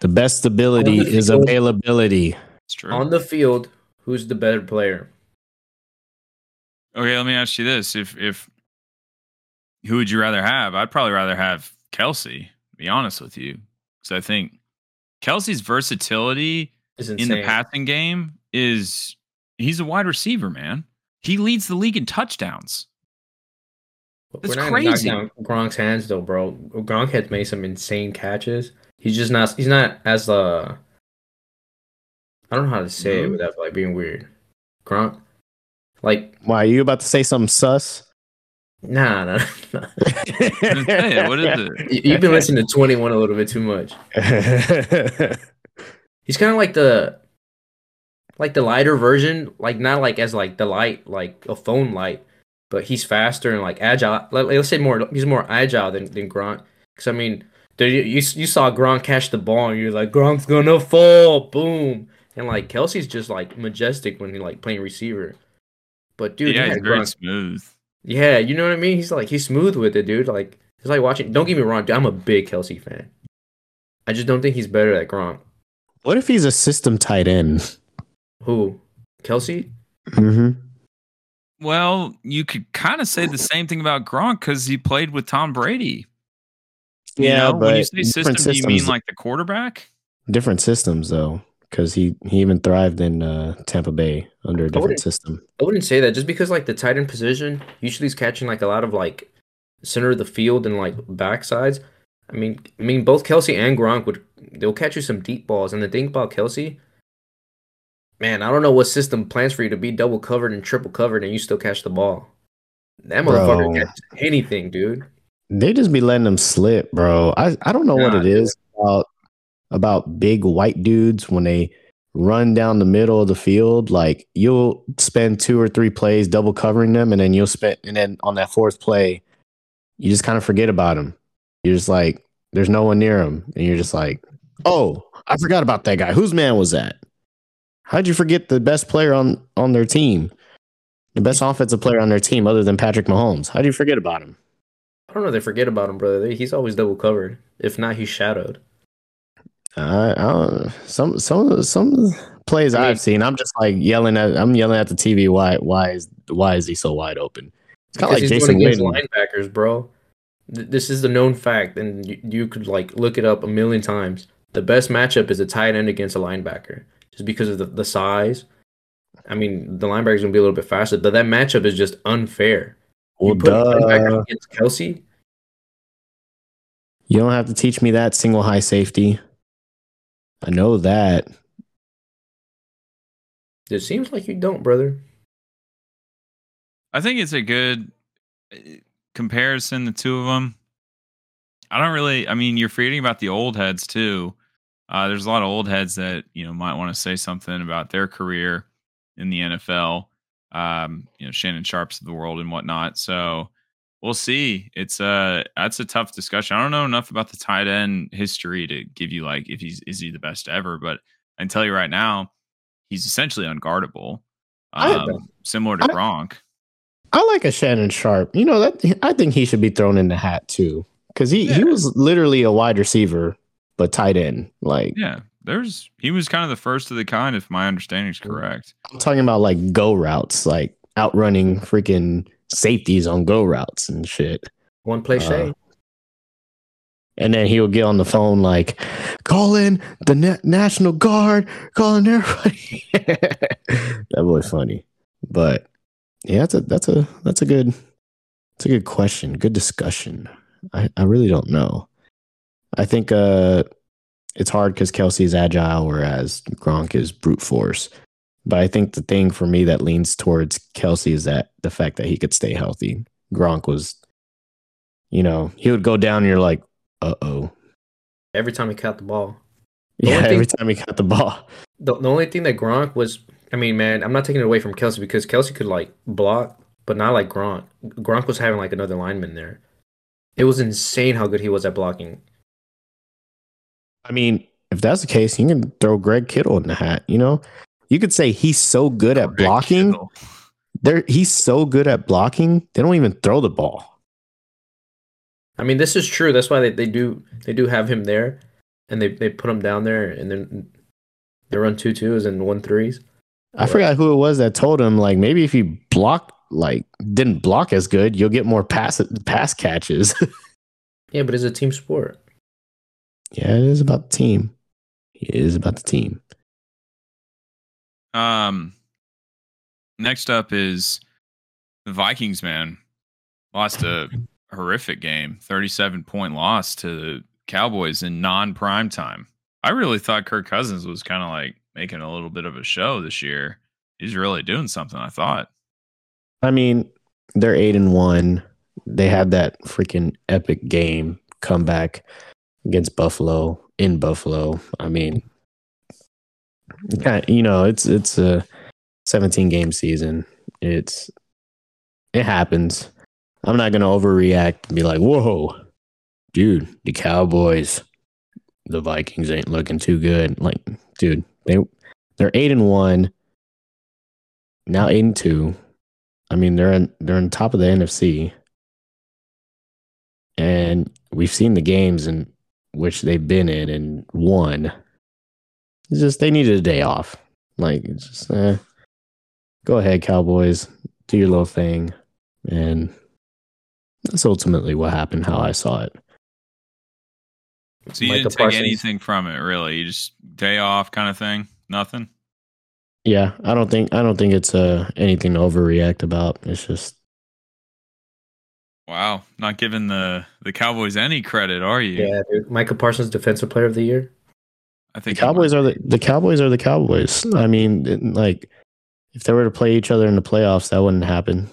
The best ability is availability. It's true. On the field, who's the better player? Okay, let me ask you this. If who would you rather have? I'd probably rather have Kelsey. Be honest with you, because I think Kelsey's versatility in the passing game is he's a wide receiver, man. He leads the league in touchdowns. That's crazy. Knock down Gronk's hands though, bro. Gronk had made some insane catches. He's not as I don't know how to say it without like being weird. Gronk, like, why are you about to say something sus? Nah. What is it? You've been listening to 21 a little bit too much. He's kind of like the lighter version, like not like as like the light, like a phone light, but he's faster and like agile. Let's say more, he's more agile than Gronk. Because I mean, dude, you saw Gronk catch the ball and you're like, Gronk's gonna fall, boom. And like Kelsey's just like majestic when he like playing receiver. But dude, yeah, he's very smooth. Yeah, you know what I mean. He's smooth with it, dude. Like it's like watching. Don't get me wrong, dude. I'm a big Kelsey fan. I just don't think he's better at Gronk. What if he's a system tight end? Who? Kelsey? Mm-hmm. Well, you could kind of say the same thing about Gronk because he played with Tom Brady. Yeah, you know, but when you say system, do you mean like the quarterback? Different systems, though, because he even thrived in Tampa Bay under a different system. I wouldn't say that just because like the tight end position usually is catching like a lot of like center of the field and like backsides. I mean, both Kelsey and Gronk they'll catch you some deep balls. And the thing about Kelsey, man, I don't know what system plans for you to be double covered and triple covered and you still catch the ball. That motherfucker catches anything, dude. They just be letting them slip, bro. I don't know what it is about big white dudes when they run down the middle of the field. Like you'll spend 2 or 3 plays double covering them, and then and then on that 4th play, you just kind of forget about them. You're just like, there's no one near him. And you're just like, oh, I forgot about that guy. Whose man was that? How'd you forget the best player on their team? The best offensive player on their team other than Patrick Mahomes. How'd you forget about him? I don't know if they forget about him, brother. He's always double covered. If not, he's shadowed. I don't, some plays I've seen, I'm just like yelling at the TV, why is he so wide open? It's kind of like Jason Wade linebackers, bro. This is the known fact, and you could like look it up a million times. The best matchup is a tight end against a linebacker, just because of the size. I mean, the linebacker's gonna be a little bit faster, but that matchup is just unfair. Well, you put a linebacker against Kelsey. You don't have to teach me that single high safety. I know that. It seems like you don't, brother. I think it's a good comparison, the two of them. You're forgetting about the old heads too. There's a lot of old heads that might want to say something about their career in the NFL. Shannon Sharps of the world and whatnot. So we'll see. It's that's a tough discussion. I don't know enough about the tight end history to give you like if is he the best ever, but I can tell you right now, he's essentially unguardable. Similar to Gronk. I like a Shannon Sharp. That I think he should be thrown in the hat too, because he was literally a wide receiver but tight end. Like he was kind of the first of the kind, if my understanding is correct. I'm talking about like go routes, like outrunning freaking safeties on go routes and shit. One play save. And then he'll get on the phone like, call in the National Guard, calling everybody. That was funny, but. Yeah, that's a good question. Good discussion. I really don't know. I think it's hard because Kelsey's agile, whereas Gronk is brute force. But I think the thing for me that leans towards Kelsey is that the fact that he could stay healthy. Gronk was, he would go down and you're like, uh-oh. Every time he caught the ball. The only thing that Gronk was... I'm not taking it away from Kelsey because Kelsey could like block, but not like Gronk. Gronk was having like another lineman there. It was insane how good he was at blocking. If that's the case, you can throw Greg Kittle in the hat. You could say he's so good at blocking. He's so good at blocking. They don't even throw the ball. This is true. That's why they do have him there, and they put him down there, and then they run 2-2s and 1-3s. I forgot who it was that told him, like, maybe if you didn't block as good, you'll get more pass catches. Yeah, but it's a team sport. Yeah, it is about the team. Next up is the Vikings, man. Lost a horrific game. 37-point loss to the Cowboys in non-prime time. I really thought Kirk Cousins was kind of like, making a little bit of a show this year. He's really doing something, I thought. They're 8-1. They had that freaking epic game comeback against Buffalo in Buffalo. It's a 17-game season. It's It happens. I'm not going to overreact and be like, whoa, dude, the Cowboys, the Vikings ain't looking too good. Like, dude, they're 8-1, now 8-2. I mean, they're on top of the NFC. And we've seen the games in which they've been in and won. It's just they needed a day off. Like, it's just, go ahead, Cowboys, do your little thing. And that's ultimately what happened, how I saw it. So you didn't take anything from it, really? You just day off kind of thing? Nothing? Yeah, I don't think it's anything to overreact about. It's just... Wow, not giving the Cowboys any credit, are you? Yeah, dude. Micah Parsons, Defensive Player of the Year. I think the Cowboys are the Cowboys. I mean, if they were to play each other in the playoffs, that wouldn't happen.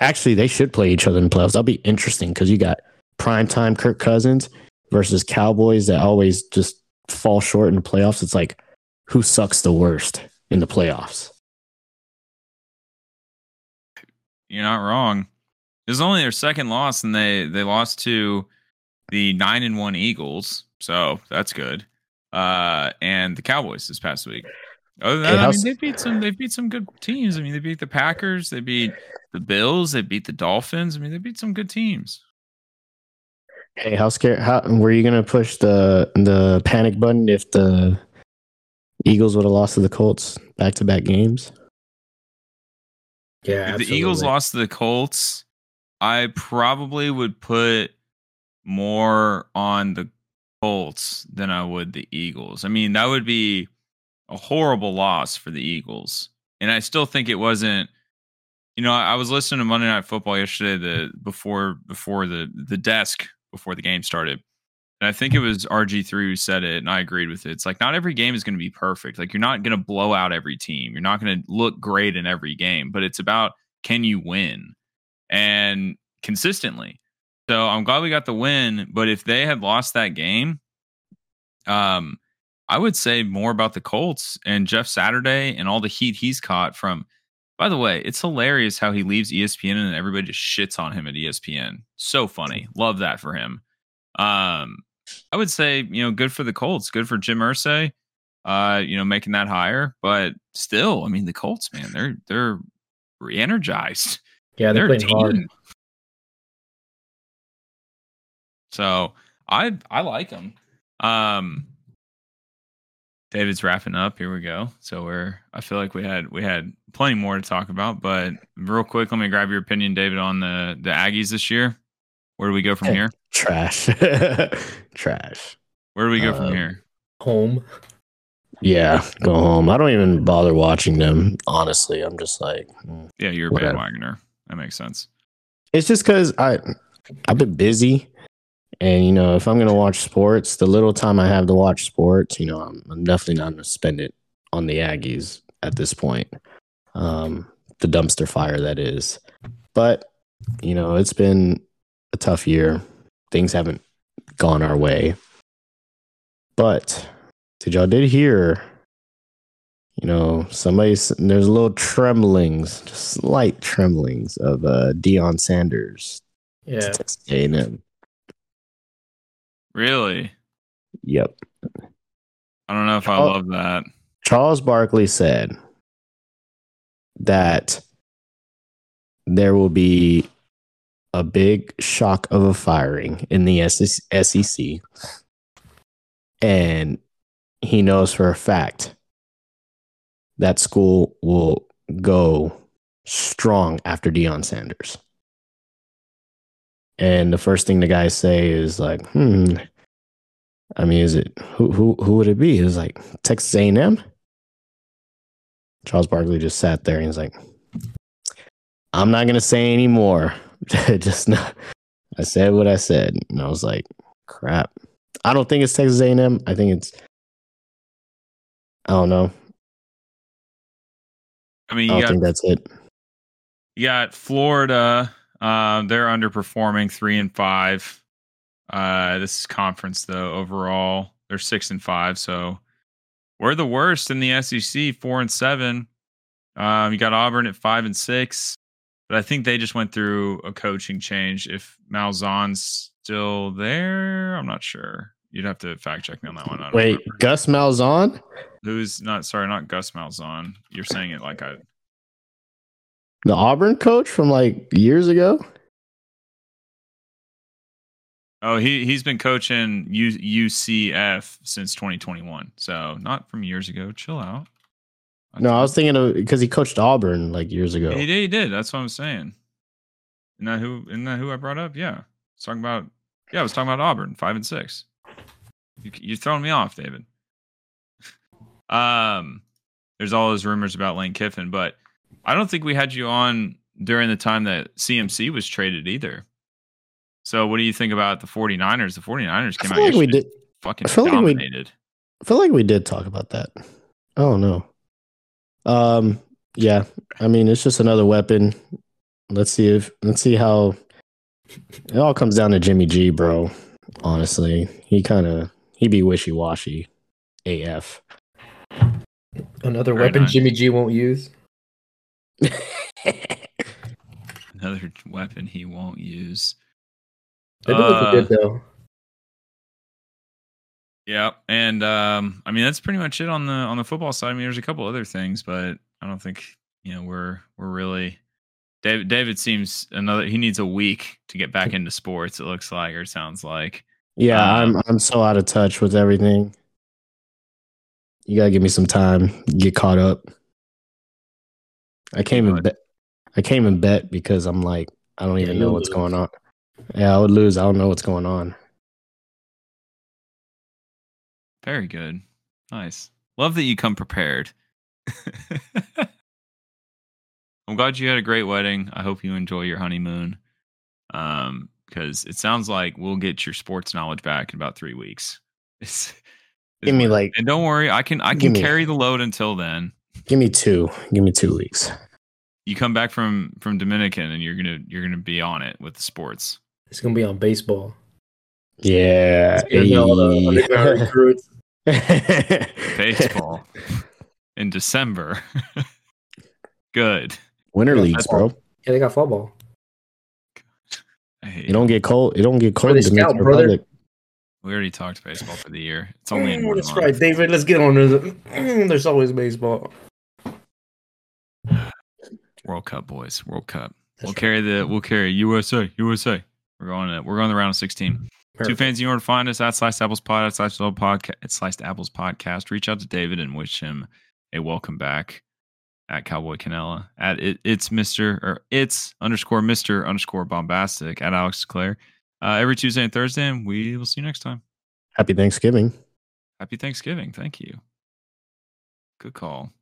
Actually, they should play each other in the playoffs. That'll be interesting because you got primetime Kirk Cousins versus Cowboys that always just fall short in the playoffs. It's like, who sucks the worst in the playoffs? You're not wrong. It was only their second loss, and they lost to the 9-1 Eagles, so that's good. And the Cowboys this past week. Other than that, I mean, they beat some good teams. I mean, they beat the Packers, they beat the Bills, they beat the Dolphins. I mean, they beat some good teams. Hey, how were you gonna push the panic button if the Eagles would have lost to the Colts back-to-back games? Yeah, absolutely. If the Eagles lost to the Colts, I probably would put more on the Colts than I would the Eagles. I mean, that would be a horrible loss for the Eagles. And I still think it wasn't, you know, I was listening to Monday Night Football yesterday, before the desk, before the game started. And I think it was RG3 who said it, and I agreed with it. It's like, not every game is going to be perfect. Like, you're not going to blow out every team. You're not going to look great in every game, but it's about, can you win? And consistently. So I'm glad we got the win, but if they had lost that game, I would say more about the Colts and Jeff Saturday and all the heat he's caught from. By the way, it's hilarious how he leaves ESPN and everybody just shits on him at ESPN. So funny. Love that for him. I would say, you know, good for the Colts, good for Jim Irsay, you know, making that hire, but still, I mean, the Colts, man, they're re-energized. Yeah, they're playing hard. So I like them. David's wrapping up. Here we go. So I feel like we had plenty more to talk about, but real quick, let me grab your opinion, David, on the Aggies this year. Where do we go from here? Trash. Trash. Where do we go from here? Home. Yeah, go home. I don't even bother watching them, honestly. I'm just like... Yeah, you're a bandwagoner. That makes sense. It's just because I've been busy. And, you know, if I'm going to watch sports, the little time I have to watch sports, you know, I'm definitely not going to spend it on the Aggies at this point. The dumpster fire, that is. But, you know, it's been a tough year. Things haven't gone our way. But did y'all hear, you know, there's little tremblings, just slight tremblings of Deion Sanders. Yeah. A&M. Really? Yep. I don't know if I love that. Charles Barkley said that there will be a big shock of a firing in the SEC. And he knows for a fact that school will go strong after Deion Sanders. And the first thing the guys say is like, I mean, is it who would it be? It was like Texas A&M. Charles Barkley just sat there and he's like, I'm not going to say anymore. Just not. I said what I said, and I was like, "Crap." I don't think it's Texas A&M. I think it's. I don't know. I mean, I think that's it. You got Florida. They're underperforming, 3-5. This is conference though. Overall, they're 6-5. So we're the worst in the SEC, 4-7. You got Auburn at 5-6. But I think they just went through a coaching change. If Malzahn's still there, I'm not sure. You'd have to fact check me on that one. Wait, remember. Gus Malzahn? Who's not? Sorry, not Gus Malzahn. You're saying it like I. The Auburn coach from like years ago. Oh, he's been coaching UCF since 2021. So not from years ago. Chill out. No, I was thinking of because he coached Auburn like years ago. He did. That's what I'm saying. Isn't that who I brought up? Yeah, I was talking about Auburn 5-6. You're throwing me off, David. There's all those rumors about Lane Kiffin, but I don't think we had you on during the time that CMC was traded either. So what do you think about the 49ers? The 49ers came out like we did fucking dominated. I feel like we did talk about that. Oh no. Yeah, I mean, it's just another weapon. Let's see how it all comes down to Jimmy G, bro. Honestly, he be wishy-washy AF. Another weapon nice. Jimmy G won't use. Another weapon he won't use. That looks good though. Yeah, and I mean that's pretty much it on the football side. I mean, there's a couple other things, but I don't think we're really. David seems he needs a week to get back into sports. It looks like or it sounds like. Yeah, I'm so out of touch with everything. You gotta give me some time. Get caught up. I can't even bet because I'm like I don't even know what's going on. Yeah, I would lose. I don't know what's going on. Very good. Nice. Love that you come prepared. I'm glad you had a great wedding. I hope you enjoy your honeymoon. Because it sounds like we'll get your sports knowledge back in about 3 weeks. Give me like... And don't worry, I can carry the load until then. Give me 2 weeks. You come back from Dominican and you're gonna be on it with the sports. It's gonna be on baseball. Yeah. All the underground recruits. Baseball in December. Good. Winter leagues, bro. Yeah, they got football. It don't get cold. It don't get cold. Scout, brother. We already talked baseball for the year. It's only in one month. That's right, David. Let's get on. There's always baseball. World Cup, boys. World Cup. We'll carry USA. We're going the round of 16. Perfect. Two fans, you want to find us at @SlicedApplesPod, at @SlicedApplesPodcast. Reach out to David and wish him a welcome back at Cowboy Canela, at @Mr_Bombastic, at Alex Claire. Every Tuesday and Thursday, and we will see you next time. Happy Thanksgiving. Thank you. Good call.